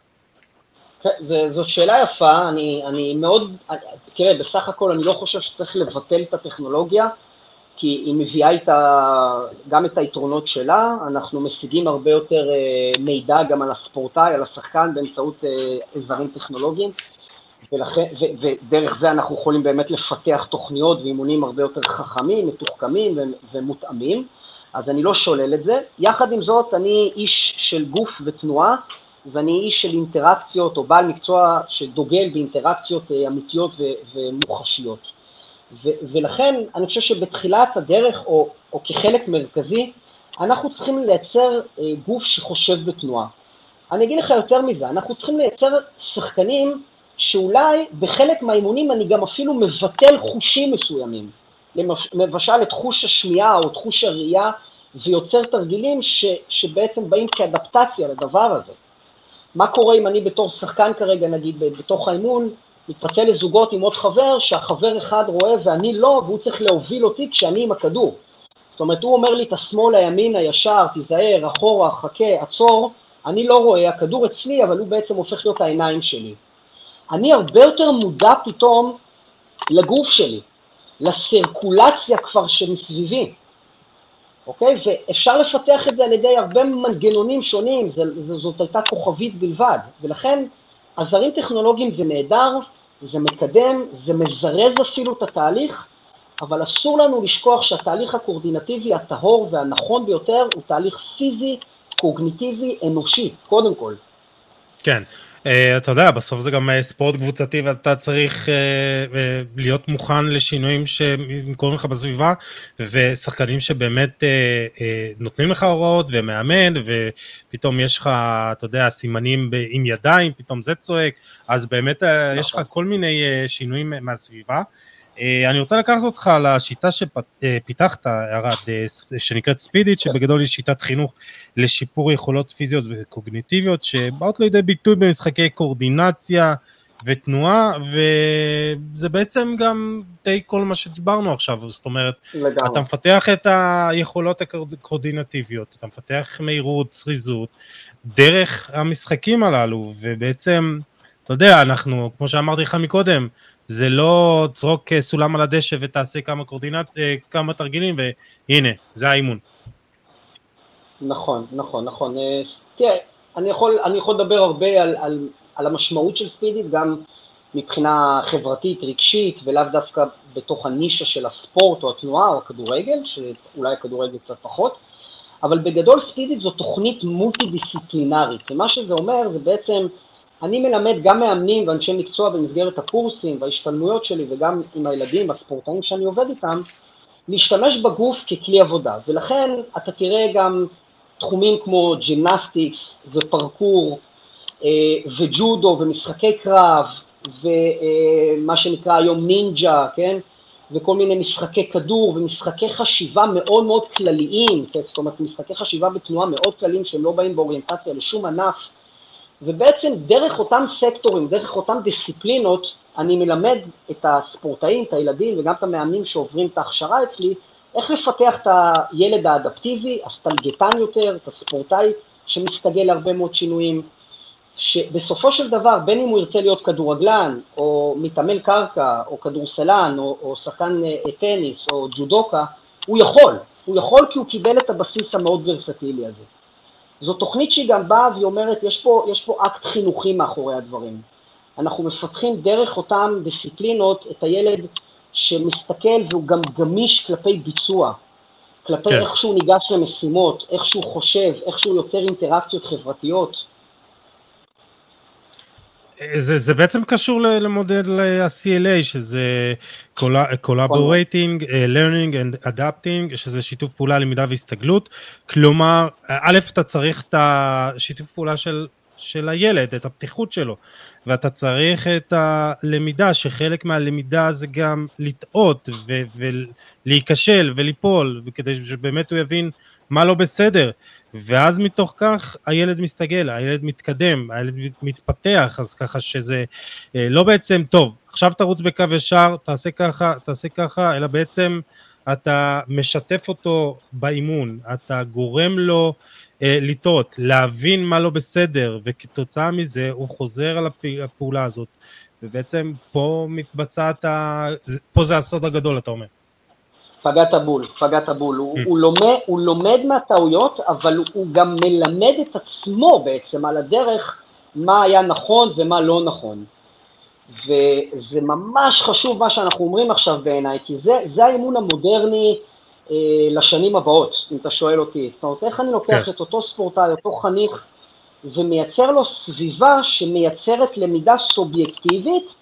זה, זאת שאלה יפה, אני, אני מאוד, תראה, בסך הכל אני לא חושב שצריך לבטל את הטכנולוגיה, כי היא מביאה איתה גם את היתרונות שלה, אנחנו משיגים הרבה יותר מידע גם על הספורטאי, על השחקן, באמצעות עזרים טכנולוגיים, ולכן, ו, ודרך זה אנחנו יכולים באמת לפתח תוכניות ואימונים הרבה יותר חכמים, מתוחכמים ומותאמים, אז אני לא שולל את זה. יחד עם זאת, אני איש של גוף ותנועה, ואני איש של אינטראקציות, או בעל מקצוע שדוגל באינטראקציות אמיתיות ו- ומוחשיות. ו- ולכן אני חושב שבתחילת הדרך, או, או כחלק מרכזי, אנחנו צריכים לייצר גוף שחושב בתנועה. אני אגיד לך יותר מזה, אנחנו צריכים לייצר שחקנים שאולי בחלק מהאימונים אני גם אפילו מבטל חושים מסוימים, למשל את חוש השמיעה או את חוש הראייה, ויוצר תרגילים ש- שבעצם באים כאדפטציה לדבר הזה. מה קורה אם אני בתור שחקן כרגע, נגיד, בתוך האימון, מתפצל לזוגות עם עוד חבר, שהחבר אחד רואה ואני לא, והוא צריך להוביל אותי כשאני עם הכדור. זאת אומרת, הוא אומר לי, תשמאל, הימין, הישר, תיזהר, אחורה, חכה, עצור, אני לא רואה, הכדור אצלי, אבל הוא בעצם הופך להיות העיניים שלי. אני הרבה יותר מודע פתאום לגוף שלי, לסירקולציה כבר שמסביבי. אוקיי? ואפשר לפתח את זה על ידי הרבה מנגנונים שונים, זה, זאת הייתה כוכבית בלבד, ולכן עזרים טכנולוגיים זה נהדר, זה מקדם, זה מזרז אפילו את התהליך, אבל אסור לנו לשכוח שהתהליך הקורדינטיבי, הטהור והנכון ביותר, הוא תהליך פיזי, קוגניטיבי, אנושי, קודם כל. כן, אתה יודע, בסוף זה גם ספורט קבוצתי, ואתה צריך להיות מוכן לשינויים שמקורים לך בסביבה, ושחקנים שבאמת נותנים לך הוראות, ומאמן, ופתאום יש לך, אתה יודע, סימנים עם ידיים, פתאום זה צועק, אז באמת יש לך כל מיני שינויים מהסביבה. אני רוצה לקחת אותך לשיטה שפיתחת, ארד, שנקראת ספידית, שבגדול היא שיטת חינוך לשיפור יכולות פיזיות וקוגניטיביות, שבאות לידי ביטוי במשחקי קורדינציה, ותנועה, וזה בעצם גם די כל מה שדיברנו עכשיו, זאת אומרת, לגמרי. אתה מפתח את היכולות הקורדינטיביות, אתה מפתח מהירות, צריזות, דרך המשחקים הללו, ובעצם, אתה יודע, אנחנו, כמו שאמרתי לך מקודם, זה לא צרוק סולם על הדשא ותעשה כמה קורדינט, כמה תרגילים, והנה, זה האימון. נכון, נכון, נכון. תראה, אני יכול, אני יכול לדבר הרבה על, על, על המשמעות של ספידית, גם מבחינה חברתית, רגשית, ולאו דווקא בתוך הנישה של הספורט או התנועה או הכדורגל, שאולי הכדורגל קצת פחות, אבל בגדול ספידית זו תוכנית מולטי-דיסציפלינרית, ומה שזה אומר זה בעצם, אני מלמד גם מאמנים ואנשי מקצוע במסגרת הקורסים וההשתלמויות שלי, וגם עם הילדים, הספורטאים שאני עובד איתם, להשתמש בגוף ככלי עבודה, ולכן אתה תראה גם תחומים כמו ג'ימנסטיקס ופרקור וג'ודו ומשחקי קרב ומה שנקרא היום נינג'ה, כן? וכל מיני משחקי כדור ומשחקי חשיבה מאוד מאוד כלליים, כן? זאת אומרת, משחקי חשיבה בתנועה מאוד כלליים שהם לא באים באוריינטציה לשום ענף, ובעצם דרך אותם סקטורים, דרך אותם דיסציפלינות, אני מלמד את הספורטאים, את הילדים וגם את המאמנים שעוברים את ההכשרה אצלי, איך לפתח את הילד האדפטיבי, הסטלגטן יותר, את הספורטאי שמסתגל להרבה מאוד שינויים, שבסופו של דבר, בין אם הוא ירצה להיות כדורגלן, או מתאמן קרקע, או כדורסלן, או, או שחקן טניס, או ג'ודוקה, הוא יכול, הוא יכול כי הוא קיבל את הבסיס המאוד ורסטילי הזה. זו תוכנית שהיא גם באה והיא אומרת, יש פה, יש פה אקט חינוכי מאחורי הדברים. אנחנו מפתחים דרך אותם דיסציפלינות את הילד שמסתכל והוא גם גמיש כלפי ביצוע, כלפי כן. איך שהוא ניגש למשימות, איך שהוא חושב, איך שהוא יוצר אינטראקציות חברתיות. זה, זה בעצם קשור למודל ה-סי אל איי, שזה collaborating, learning and adapting, שזה שיתוף פעולה, למידה והסתגלות. כלומר, א', אתה צריך את השיתוף פעולה של, של הילד, את הפתיחות שלו, ואתה צריך את הלמידה, שחלק מהלמידה זה גם לטעות ו, ולהיקשל וליפול, וכדי שבאמת הוא יבין מה לא בסדר. ואז מתוך כך הילד מסתגל, הילד מתקדם, הילד מתפתח, אז ככה שזה לא בעצם טוב, עכשיו תרוץ בקו ישר, תעשה ככה, תעשה ככה, אלא בעצם אתה משתף אותו באימון, אתה גורם לו אה, לטעות, להבין מה לא בסדר, וכתוצאה מזה הוא חוזר על הפעולה הזאת, ובעצם פה מתבצעת, ה... פה זה הסוד הגדול, אתה אומר. פגעת בול, פגעת בול, הוא, הוא, לומד, הוא לומד מהטעויות, אבל הוא גם מלמד את עצמו בעצם על הדרך מה היה נכון ומה לא נכון. וזה ממש חשוב מה שאנחנו אומרים עכשיו בעיניי, כי זה, זה האימון המודרני אה, לשנים הבאות, אם אתה שואל אותי. זאת אומרת, איך אני לוקח כן. את אותו ספורטאי, אותו חניך, ומייצר לו סביבה שמייצרת למידה סובייקטיבית,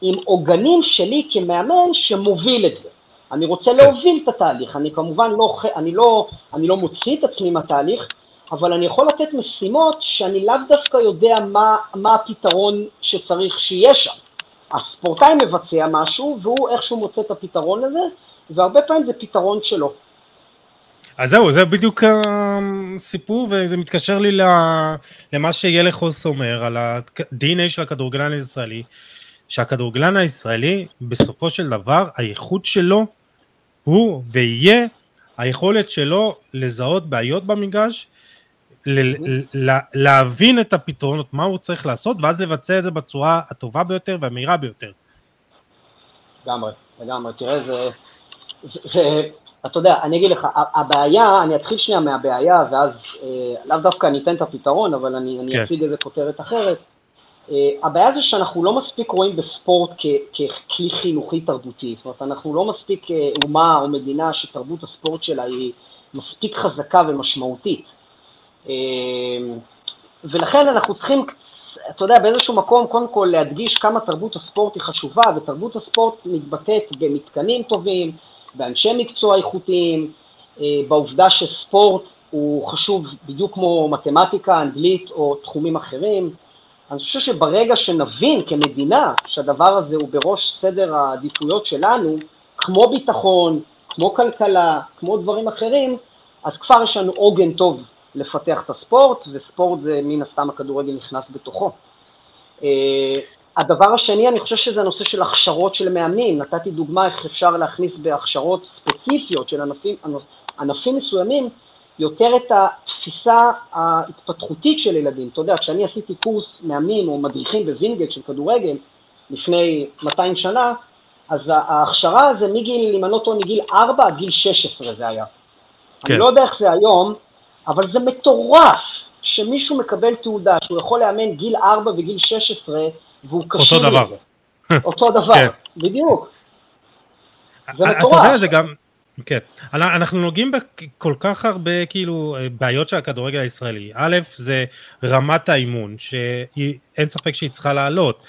עם עוגנים שלי כמאמן שמוביל את זה. אני רוצה להוביל את התהליך, אני כמובן לא, אני לא, אני לא מוציא את עצמי מהתהליך, אבל אני יכול לתת משימות שאני לאו דווקא יודע מה, מה הפתרון שצריך שיהיה שם. הספורטאי מבצע משהו, והוא איכשהו מוצא את הפתרון לזה, והרבה פעמים זה פתרון שלו. אז זהו, זה בדיוק הסיפור, וזה מתקשר לי למה שיילה חוס אומר, על ה-די אן איי של הכדורגלן הישראלי, שהכדורגלן הישראלי, בסופו של דבר, הייחוד שלו הוא ויהיה היכולת שלו לזהות בעיות במגרש, ל- ל- להבין את הפתרונות, מה הוא צריך לעשות, ואז לבצע את זה בצורה הטובה ביותר והמהירה ביותר. לגמרי, לגמרי, תראה, זה, זה, זה, אתה יודע, אני אגיד לך, הבעיה, אני אתחיל שנייה מהבעיה, ואז לאו דווקא אני אתן את הפתרון, אבל אני, כן. אני אציג איזה כותרת אחרת. Uh, הבעיה זה שאנחנו לא מספיק רואים בספורט כ- ככלי חינוכי תרבותי, זאת אומרת, אנחנו לא מספיק uh, אומה או מדינה שתרבות הספורט שלה היא מספיק חזקה ומשמעותית, uh, ולכן אנחנו צריכים, אתה יודע, באיזשהו מקום קודם כל להדגיש כמה תרבות הספורט היא חשובה, ותרבות הספורט מתבטאת במתקנים טובים, באנשי מקצוע איכותיים, uh, בעובדה שספורט הוא חשוב בדיוק כמו מתמטיקה, אנגלית או תחומים אחרים. אני חושב שברגע שנבין כמדינה שהדבר הזה הוא בראש סדר העדיפויות שלנו, כמו ביטחון, כמו כלכלה, כמו דברים אחרים, אז כבר יש לנו עוגן טוב לפתח את הספורט, וספורט זה מן הסתם הכדורגל נכנס בתוכו. הדבר השני, אני חושב שזה הנושא של הכשרות של מאמנים. נתתי דוגמה איך אפשר להכניס בהכשרות ספציפיות של ענפים, ענפים מסוימים, יותר את התפיסה ההתפתחותית של ילדים. אתה יודע, כשאני עשיתי קורס מאמנים או מדריכים בווינגייט של כדורגל, לפני מאתיים שנה, אז ההכשרה הזה מגיל, אם אני לא טועה, מגיל ארבע עד גיל שש עשרה זה היה. כן. אני לא יודע איך זה היום, אבל זה מטורף שמישהו מקבל תעודה, שהוא יכול לאמן גיל ארבע וגיל שש עשרה, והוא קשור לזה. אותו דבר. אותו דבר, כן. בדיוק. זה מטורף. אתה יודע, זה גם... כן, אנחנו נוגעים בכל כך הרבה כאילו בעיות של הכדורגל הישראלי. א', זה רמת האימון, שאין ספק שהיא צריכה לעלות.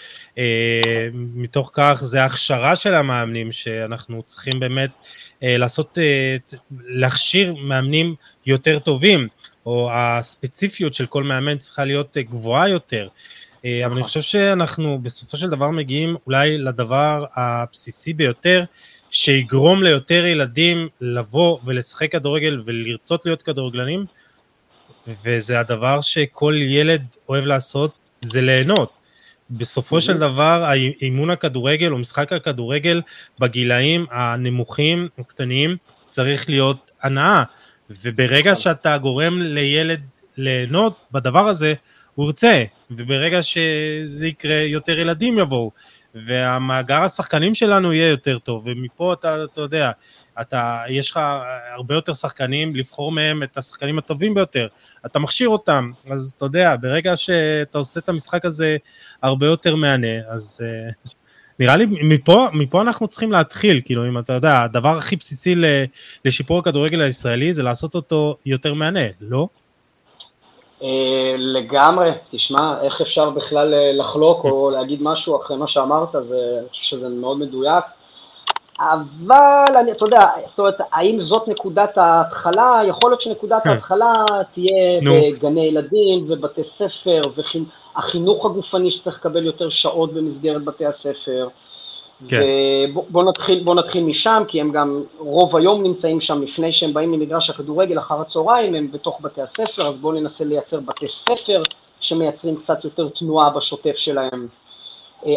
מתוך כך זה ההכשרה של המאמנים, שאנחנו צריכים באמת לעשות, להכשיר מאמנים יותר טובים, או הספציפיות של כל מאמן צריכה להיות גבוהה יותר. אבל אני חושב שאנחנו בסופו של דבר מגיעים אולי לדבר הבסיסי ביותר, שיגרום ליותר ילדים לבוא ולשחק כדורגל ולרצות להיות כדורגלנים, וזה הדבר שכל ילד אוהב לעשות, זה ליהנות. בסופו של דבר, האימון הכדורגל או משחק הכדורגל בגילאים הנמוכים וקטנים צריך להיות הנאה, וברגע שאתה גורם לילד ליהנות בדבר הזה, הוא ירצה, וברגע שזה יקרה יותר ילדים יבואו, והמאגר השחקנים שלנו יהיה יותר טוב, ומפה אתה, אתה יודע, אתה, יש לך הרבה יותר שחקנים, לבחור מהם את השחקנים הטובים ביותר, אתה מכשיר אותם, אז אתה יודע, ברגע שאתה עושה את המשחק הזה הרבה יותר מענה, אז uh, נראה לי, מפה, מפה אנחנו צריכים להתחיל, כאילו, אם אתה יודע, הדבר הכי בסיסי לשיפור הכדורגל הישראלי, זה לעשות אותו יותר מענה, לא? לגמרי, תשמע, איך אפשר בכלל לחלוק או להגיד משהו אחרי מה שאמרת, ואני חושב שזה מאוד מדויק, אבל אני, אתה יודע, זאת אומרת, האם זאת נקודת ההתחלה? יכול להיות שנקודת ההתחלה תהיה בגני ילדים ובתי ספר, והחינוך הגופני שצריך לקבל יותר שעות במסגרת בתי הספר, ובוא נתחיל, בוא נתחיל משם, כי הם גם רוב היום נמצאים שם לפני שהם באים למגרש הכדורגל אחר הצהריים, הם בתוך בתי הספר, אז בואו ננסה לייצר בתי ספר שמייצרים קצת יותר תנועה בשוטף שלהם.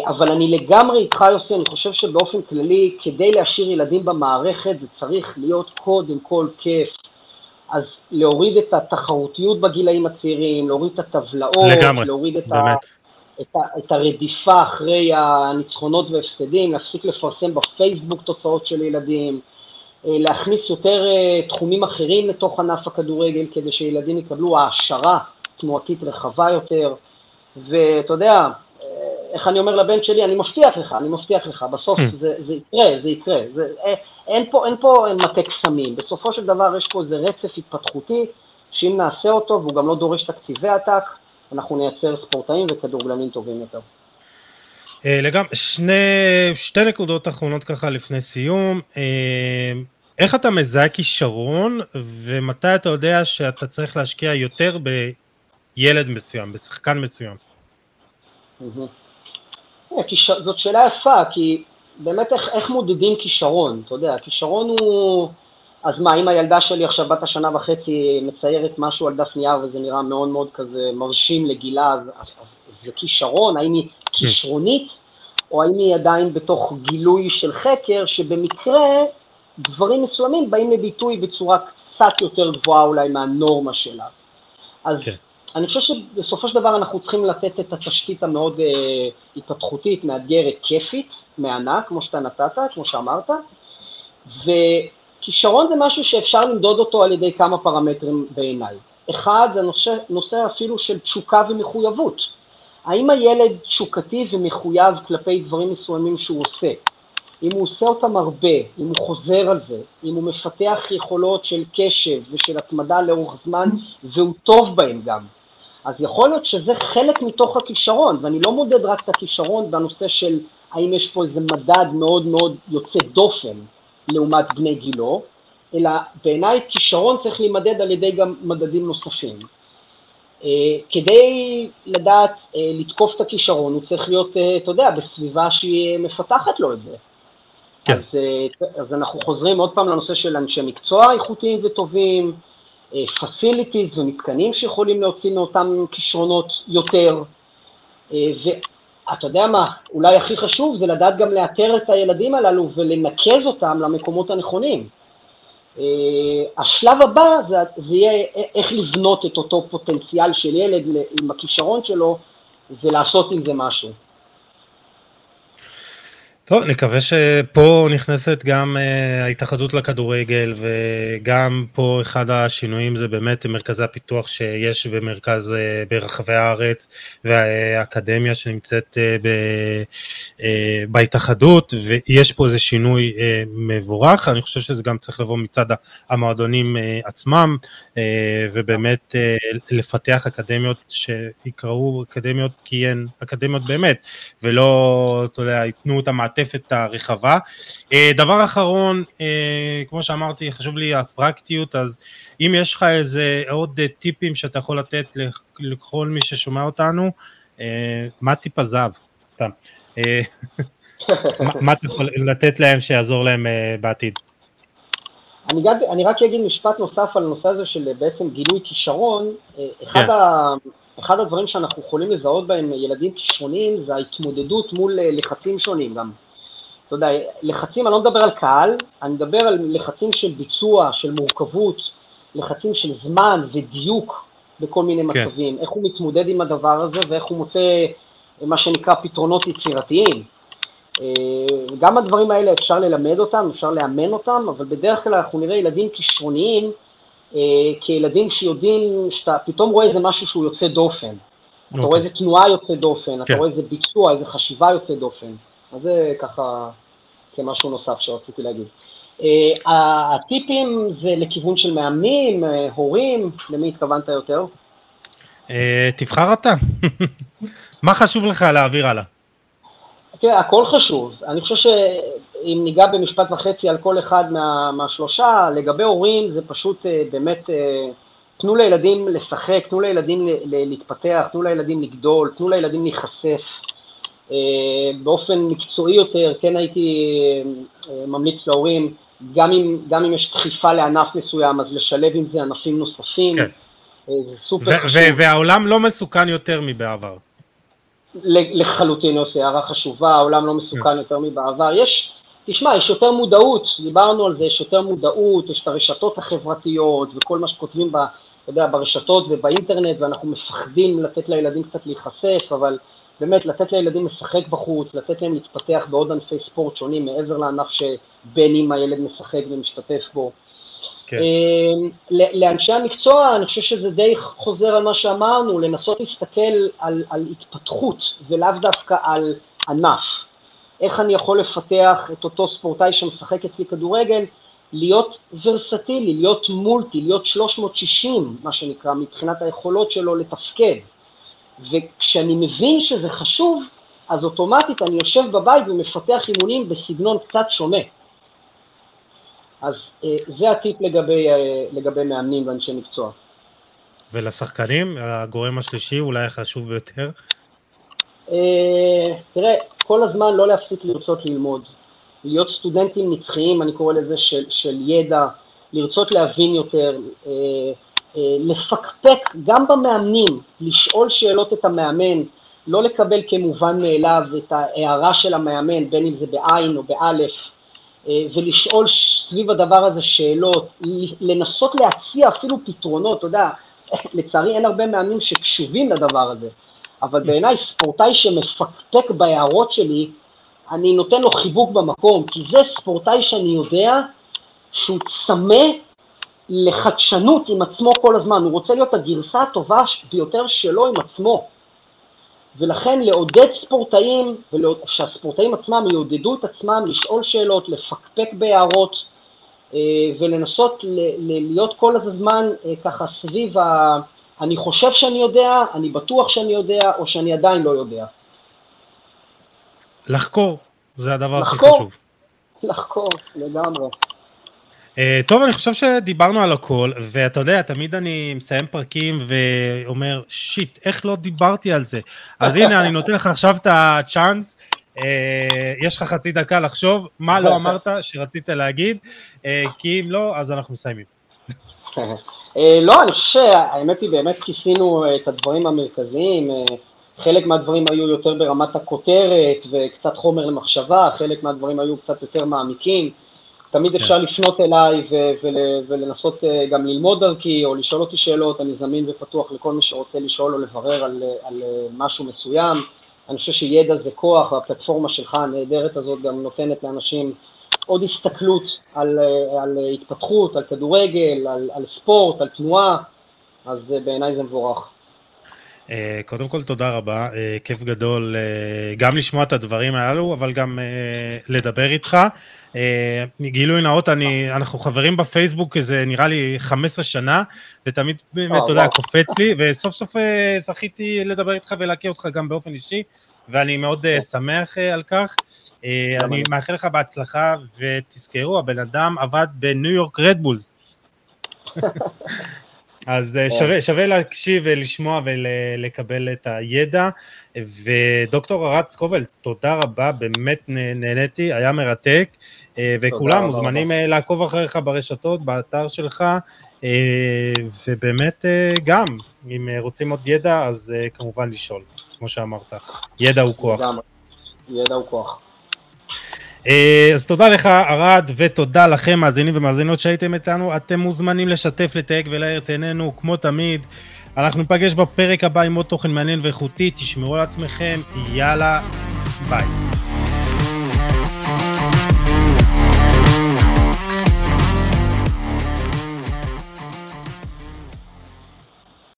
אבל אני לגמרי איתך יוסי, אני חושב שבאופן כללי, כדי להשאיר ילדים במערכת, זה צריך להיות קודם כל כיף. אז להוריד את התחרותיות בגילאים הצעירים, להוריד את הטבלאות, לגמרי, להוריד את באמת. ה... את, ה, את הרדיפה אחרי הניצחונות והפסדים, להפסיק לפרסם בפייסבוק תוצאות של ילדים, להכניס יותר תחומים אחרים לתוך ענף הכדורגל, כדי שילדים יקבלו העשרה תנועתית רחבה יותר, ואתה יודע, איך אני אומר לבן שלי, אני מבטיח לך, אני מבטיח לך, בסוף זה, זה יקרה, זה יקרה, זה, אין פה, אין פה מטה קסמים, בסופו של דבר יש פה איזה רצף התפתחותי, שאם נעשה אותו, והוא גם לא דורש תקציבי עתק, אנחנו נייצר ספורטאים וכדורגלנים טובים יותר. לגמרי, שתי נקודות אחרונות ככה לפני סיום. איך אתה מזהה כישרון, ומתי אתה יודע שאתה צריך להשקיע יותר בילד מסוים, בשחקן מסוים? זאת שאלה יפה, כי באמת איך מודדים כישרון? אתה יודע, כישרון הוא... אז מה, אם הילדה שלי עכשיו בת השנה וחצי מציירת משהו על דף נייר, וזה נראה מאוד מאוד כזה מרשים לגילה, אז, אז, אז זה כישרון, האם היא כישרונית, או האם היא עדיין בתוך גילוי של חקר, שבמקרה דברים מסוימים באים לביטוי בצורה קצת יותר גבוהה אולי מהנורמה שלה. אז כן. אני חושב שבסופו של דבר אנחנו צריכים לתת את התשתית המאוד אה, התפתחותית, מאתגרת, כיפית, מענה, כמו שאתה נתת, כמו שאמרת, ו... כישרון זה משהו שאפשר למדוד אותו על ידי כמה פרמטרים בעיניי. אחד, זה נושא, נושא אפילו של תשוקה ומחויבות. האם הילד תשוקתי ומחויב כלפי דברים מסוימים שהוא עושה? אם הוא עושה אותם הרבה, אם הוא חוזר על זה, אם הוא מפתח יכולות של קשב ושל התמדה לאורך זמן, והוא טוב בהם גם. אז יכול להיות שזה חלק מתוך הכישרון, ואני לא מודד רק את הכישרון בנושא של האם יש פה איזה מדד מאוד מאוד יוצא דופן, לעומת בני גילו, אלא בעיניי כישרון צריך להימדד על ידי גם מדדים נוספים. כדי לדעת לתקוף את הכישרון, הוא צריך להיות, אתה יודע, בסביבה שהיא מפתחת לו את זה. כן. אז, אז אנחנו חוזרים עוד פעם לנושא של אנשי מקצוע איכותיים וטובים, facilities ומתקנים שיכולים להוציא מאותם כישרונות יותר, ו... אתה יודע מה, אולי הכי חשוב זה לדעת גם לאתר את הילדים הללו ולנקז אותם למקומות הנכונים. השלב הבא זה, זה יהיה איך לבנות את אותו פוטנציאל של ילד עם הכישרון שלו ולעשות עם זה משהו. טוב, נקווה שפה נכנסת גם ההתאחדות לכדורגל, וגם פה אחד השינויים זה באמת מרכזי הפיתוח שיש במרכז ברחבי הארץ, והאקדמיה שנמצאת בהתאחדות, ויש פה איזה שינוי מבורך. אני חושב שזה גם צריך לבוא מצד המועדונים עצמם, ובאמת לפתח אקדמיות שיקראו אקדמיות כי הן אקדמיות באמת, ולא, אתה יודע, ייתנו אותם תפת הרחבה. דבר אחרון, כמו שאמרתי, חשוב לי הפרקטיות, אז אם יש לך איזה עוד טיפים שאתה יכול לתת לכל מי ששומע אותנו, מה טיפ הזהב? סתם. מה אתה יכול לתת להם שיעזור להם בעתיד? אני, אני רק אגיד משפט נוסף על הנושא הזה של בעצם גילוי כישרון. אחד ה... אחד הדברים שאנחנו יכולים לזהות בהם ילדים כישרוניים, זה ההתמודדות מול לחצים שונים גם. אתה יודע, לחצים, אני לא מדבר על קהל, אני מדבר על לחצים של ביצוע, של מורכבות, לחצים של זמן ודיוק בכל מיני כן. מצבים. איך הוא מתמודד עם הדבר הזה, ואיך הוא מוצא מה שנקרא פתרונות יצירתיים. גם הדברים האלה אפשר ללמד אותם, אפשר לאמן אותם, אבל בדרך כלל אנחנו נראה ילדים כישרוניים, כילדים שיודעים, שאתה פתאום רואה איזה משהו שהוא יוצא דופן, אתה רואה איזה תנועה יוצא דופן, אתה רואה איזה ביצוע, איזה חשיבה יוצא דופן, אז זה ככה כמשהו נוסף שרציתי להגיד. הטיפים זה לכיוון של מאמנים, הורים, למי התכוונת יותר? תבחר אתה, מה חשוב לך להעביר הלאה? תראה, הכל חשוב, אני חושב ש... אם ניגע במשפט וחצי על כל אחד מה, מהשלושה, לגבי הורים זה פשוט באמת, תנו לילדים לשחק, תנו לילדים להתפתח, תנו לילדים לגדול, תנו לילדים להיחשף, באופן מקצועי יותר, כן הייתי ממליץ להורים, גם אם, גם אם יש דחיפה לענף מסוים, אז לשלב עם זה ענפים נוספים, כן. זה סופר ו- חשוב. ו- והעולם לא מסוכן יותר מבעבר. לחלוטין, יוסי, הערה חשובה, העולם לא מסוכן כן. יותר מבעבר, יש... תשמע, יש יותר מודעות, דיברנו על זה, יש יותר מודעות, יש את הרשתות החברתיות וכל מה שכותבים ב, אתה יודע, ברשתות ובאינטרנט, ואנחנו מפחדים לתת לילדים קצת להיחשף, אבל באמת לתת לילדים לשחק בחוץ, לתת להם להתפתח בעוד ענפי ספורט שונים, מעבר לענף שבין אם הילד משחק ומשתתף בו. כן. לאנשי המקצוע, אני חושב שזה די חוזר על מה שאמרנו, לנסות להסתכל על, על התפתחות ולאו דווקא על ענף. איך אני יכול לפתח את אותו ספורטאי שמשחק אצלי כדורגל, להיות ורסטילי, להיות מולטי, להיות שלוש מאות שישים, מה שנקרא, מבחינת היכולות שלו לתפקד. וכשאני מבין שזה חשוב, אז אוטומטית אני יושב בבית ומפתח אימונים בסגנון קצת שונה. אז זה הטיפ לגבי, לגבי מאמנים ואנשי מקצוע. ולשחקנים, הגורם השלישי אולי החשוב ביותר? תראה, כל הזמן לא להפסיק לרצות ללמוד, להיות סטודנטים נצחיים, אני קורא לזה של, של ידע, לרצות להבין יותר, אה, אה, לפקפק גם במאמנים, לשאול שאלות את המאמן, לא לקבל כמובן מאליו את ההערה של המאמן, בין אם זה בעין או באלף, אה, ולשאול סביב הדבר הזה שאלות, לנסות להציע אפילו פתרונות, אתה יודע, לצערי אין הרבה מאמנים שקשובים לדבר הזה, אבל בעיניי ספורטאי שמפקפק בהערות שלי, אני נותן לו חיבוק במקום, כי זה ספורטאי שאני יודע שהוא צמא לחדשנות עם עצמו כל הזמן, הוא רוצה להיות הגרסה הטובה ביותר שלו עם עצמו, ולכן לעודד ספורטאים, שהספורטאים עצמם יעודדו את עצמם, לשאול שאלות, לפקפק בהערות, ולנסות להיות כל הזמן ככה סביב ה... אני חושב שאני יודע, אני בטוח שאני יודע, או שאני עדיין לא יודע. לחקור, זה הדבר הכי חשוב. לחקור, לגמרי. טוב, אני חושב שדיברנו על הכל, ואתה יודע, תמיד אני מסיים פרקים ואומר, שיט, איך לא דיברתי על זה? אז הנה, אני נותן לך עכשיו את הצ'אנס, יש לך חצי דקה לחשוב, מה לא אמרת שרצית להגיד, כי אם לא, אז אנחנו מסיימים. לא, אני חושב שהאמת היא באמת כיסינו את הדברים המרכזיים, חלק מהדברים היו יותר ברמת הכותרת וקצת חומר למחשבה, חלק מהדברים היו קצת יותר מעמיקים, תמיד אפשר לפנות אליי ו- ו- ולנסות גם ללמוד דרכי או לשאול אותי שאלות, אני זמין ופתוח לכל מי שרוצה לשאול או לברר על, על משהו מסוים, אני חושב שידע זה כוח, והפלטפורמה שלך הנהדרת הזאת גם נותנת לאנשים עוד הסתכלות על, על התפתחות, על כדורגל, על, על ספורט, על תנועה, אז בעיניי זה מבורך. קודם כל תודה רבה, כיף גדול גם לשמוע את הדברים הללו, אבל גם לדבר איתך. גילוי נאות, אנחנו חברים בפייסבוק, זה נראה לי חמש עשרה שנה, ותמיד באמת תודה, קופץ לי, וסוף סוף זכיתי לדבר איתך ולהכיר אותך גם באופן אישי, ואני מאוד שמח על כך. אני מאחל לך בהצלחה, ותזכרו, הבן אדם עבד בניו יורק רדבולס. אז שווה, שווה להקשיב ולשמוע ולקבל את הידע, ודוקטור ארד סקובל, תודה רבה, באמת נהניתי, היה מרתק, וכולם מוזמנים לעקוב אחריך ברשתות, באתר שלך, ובאמת גם, אם רוצים עוד ידע, אז כמובן לשאול, כמו שאמרת, ידע הוא כוח. ידע הוא כוח. אז תודה לך ארד, ותודה לכם מאזינים ומאזינות שהייתם איתנו, אתם מוזמנים לשתף, לתייג ולהאיר את עינינו כמו תמיד, אנחנו נפגש בפרק הבא עם עוד תוכן מעניין ואיכותי, תשמרו על עצמכם, יאללה, ביי.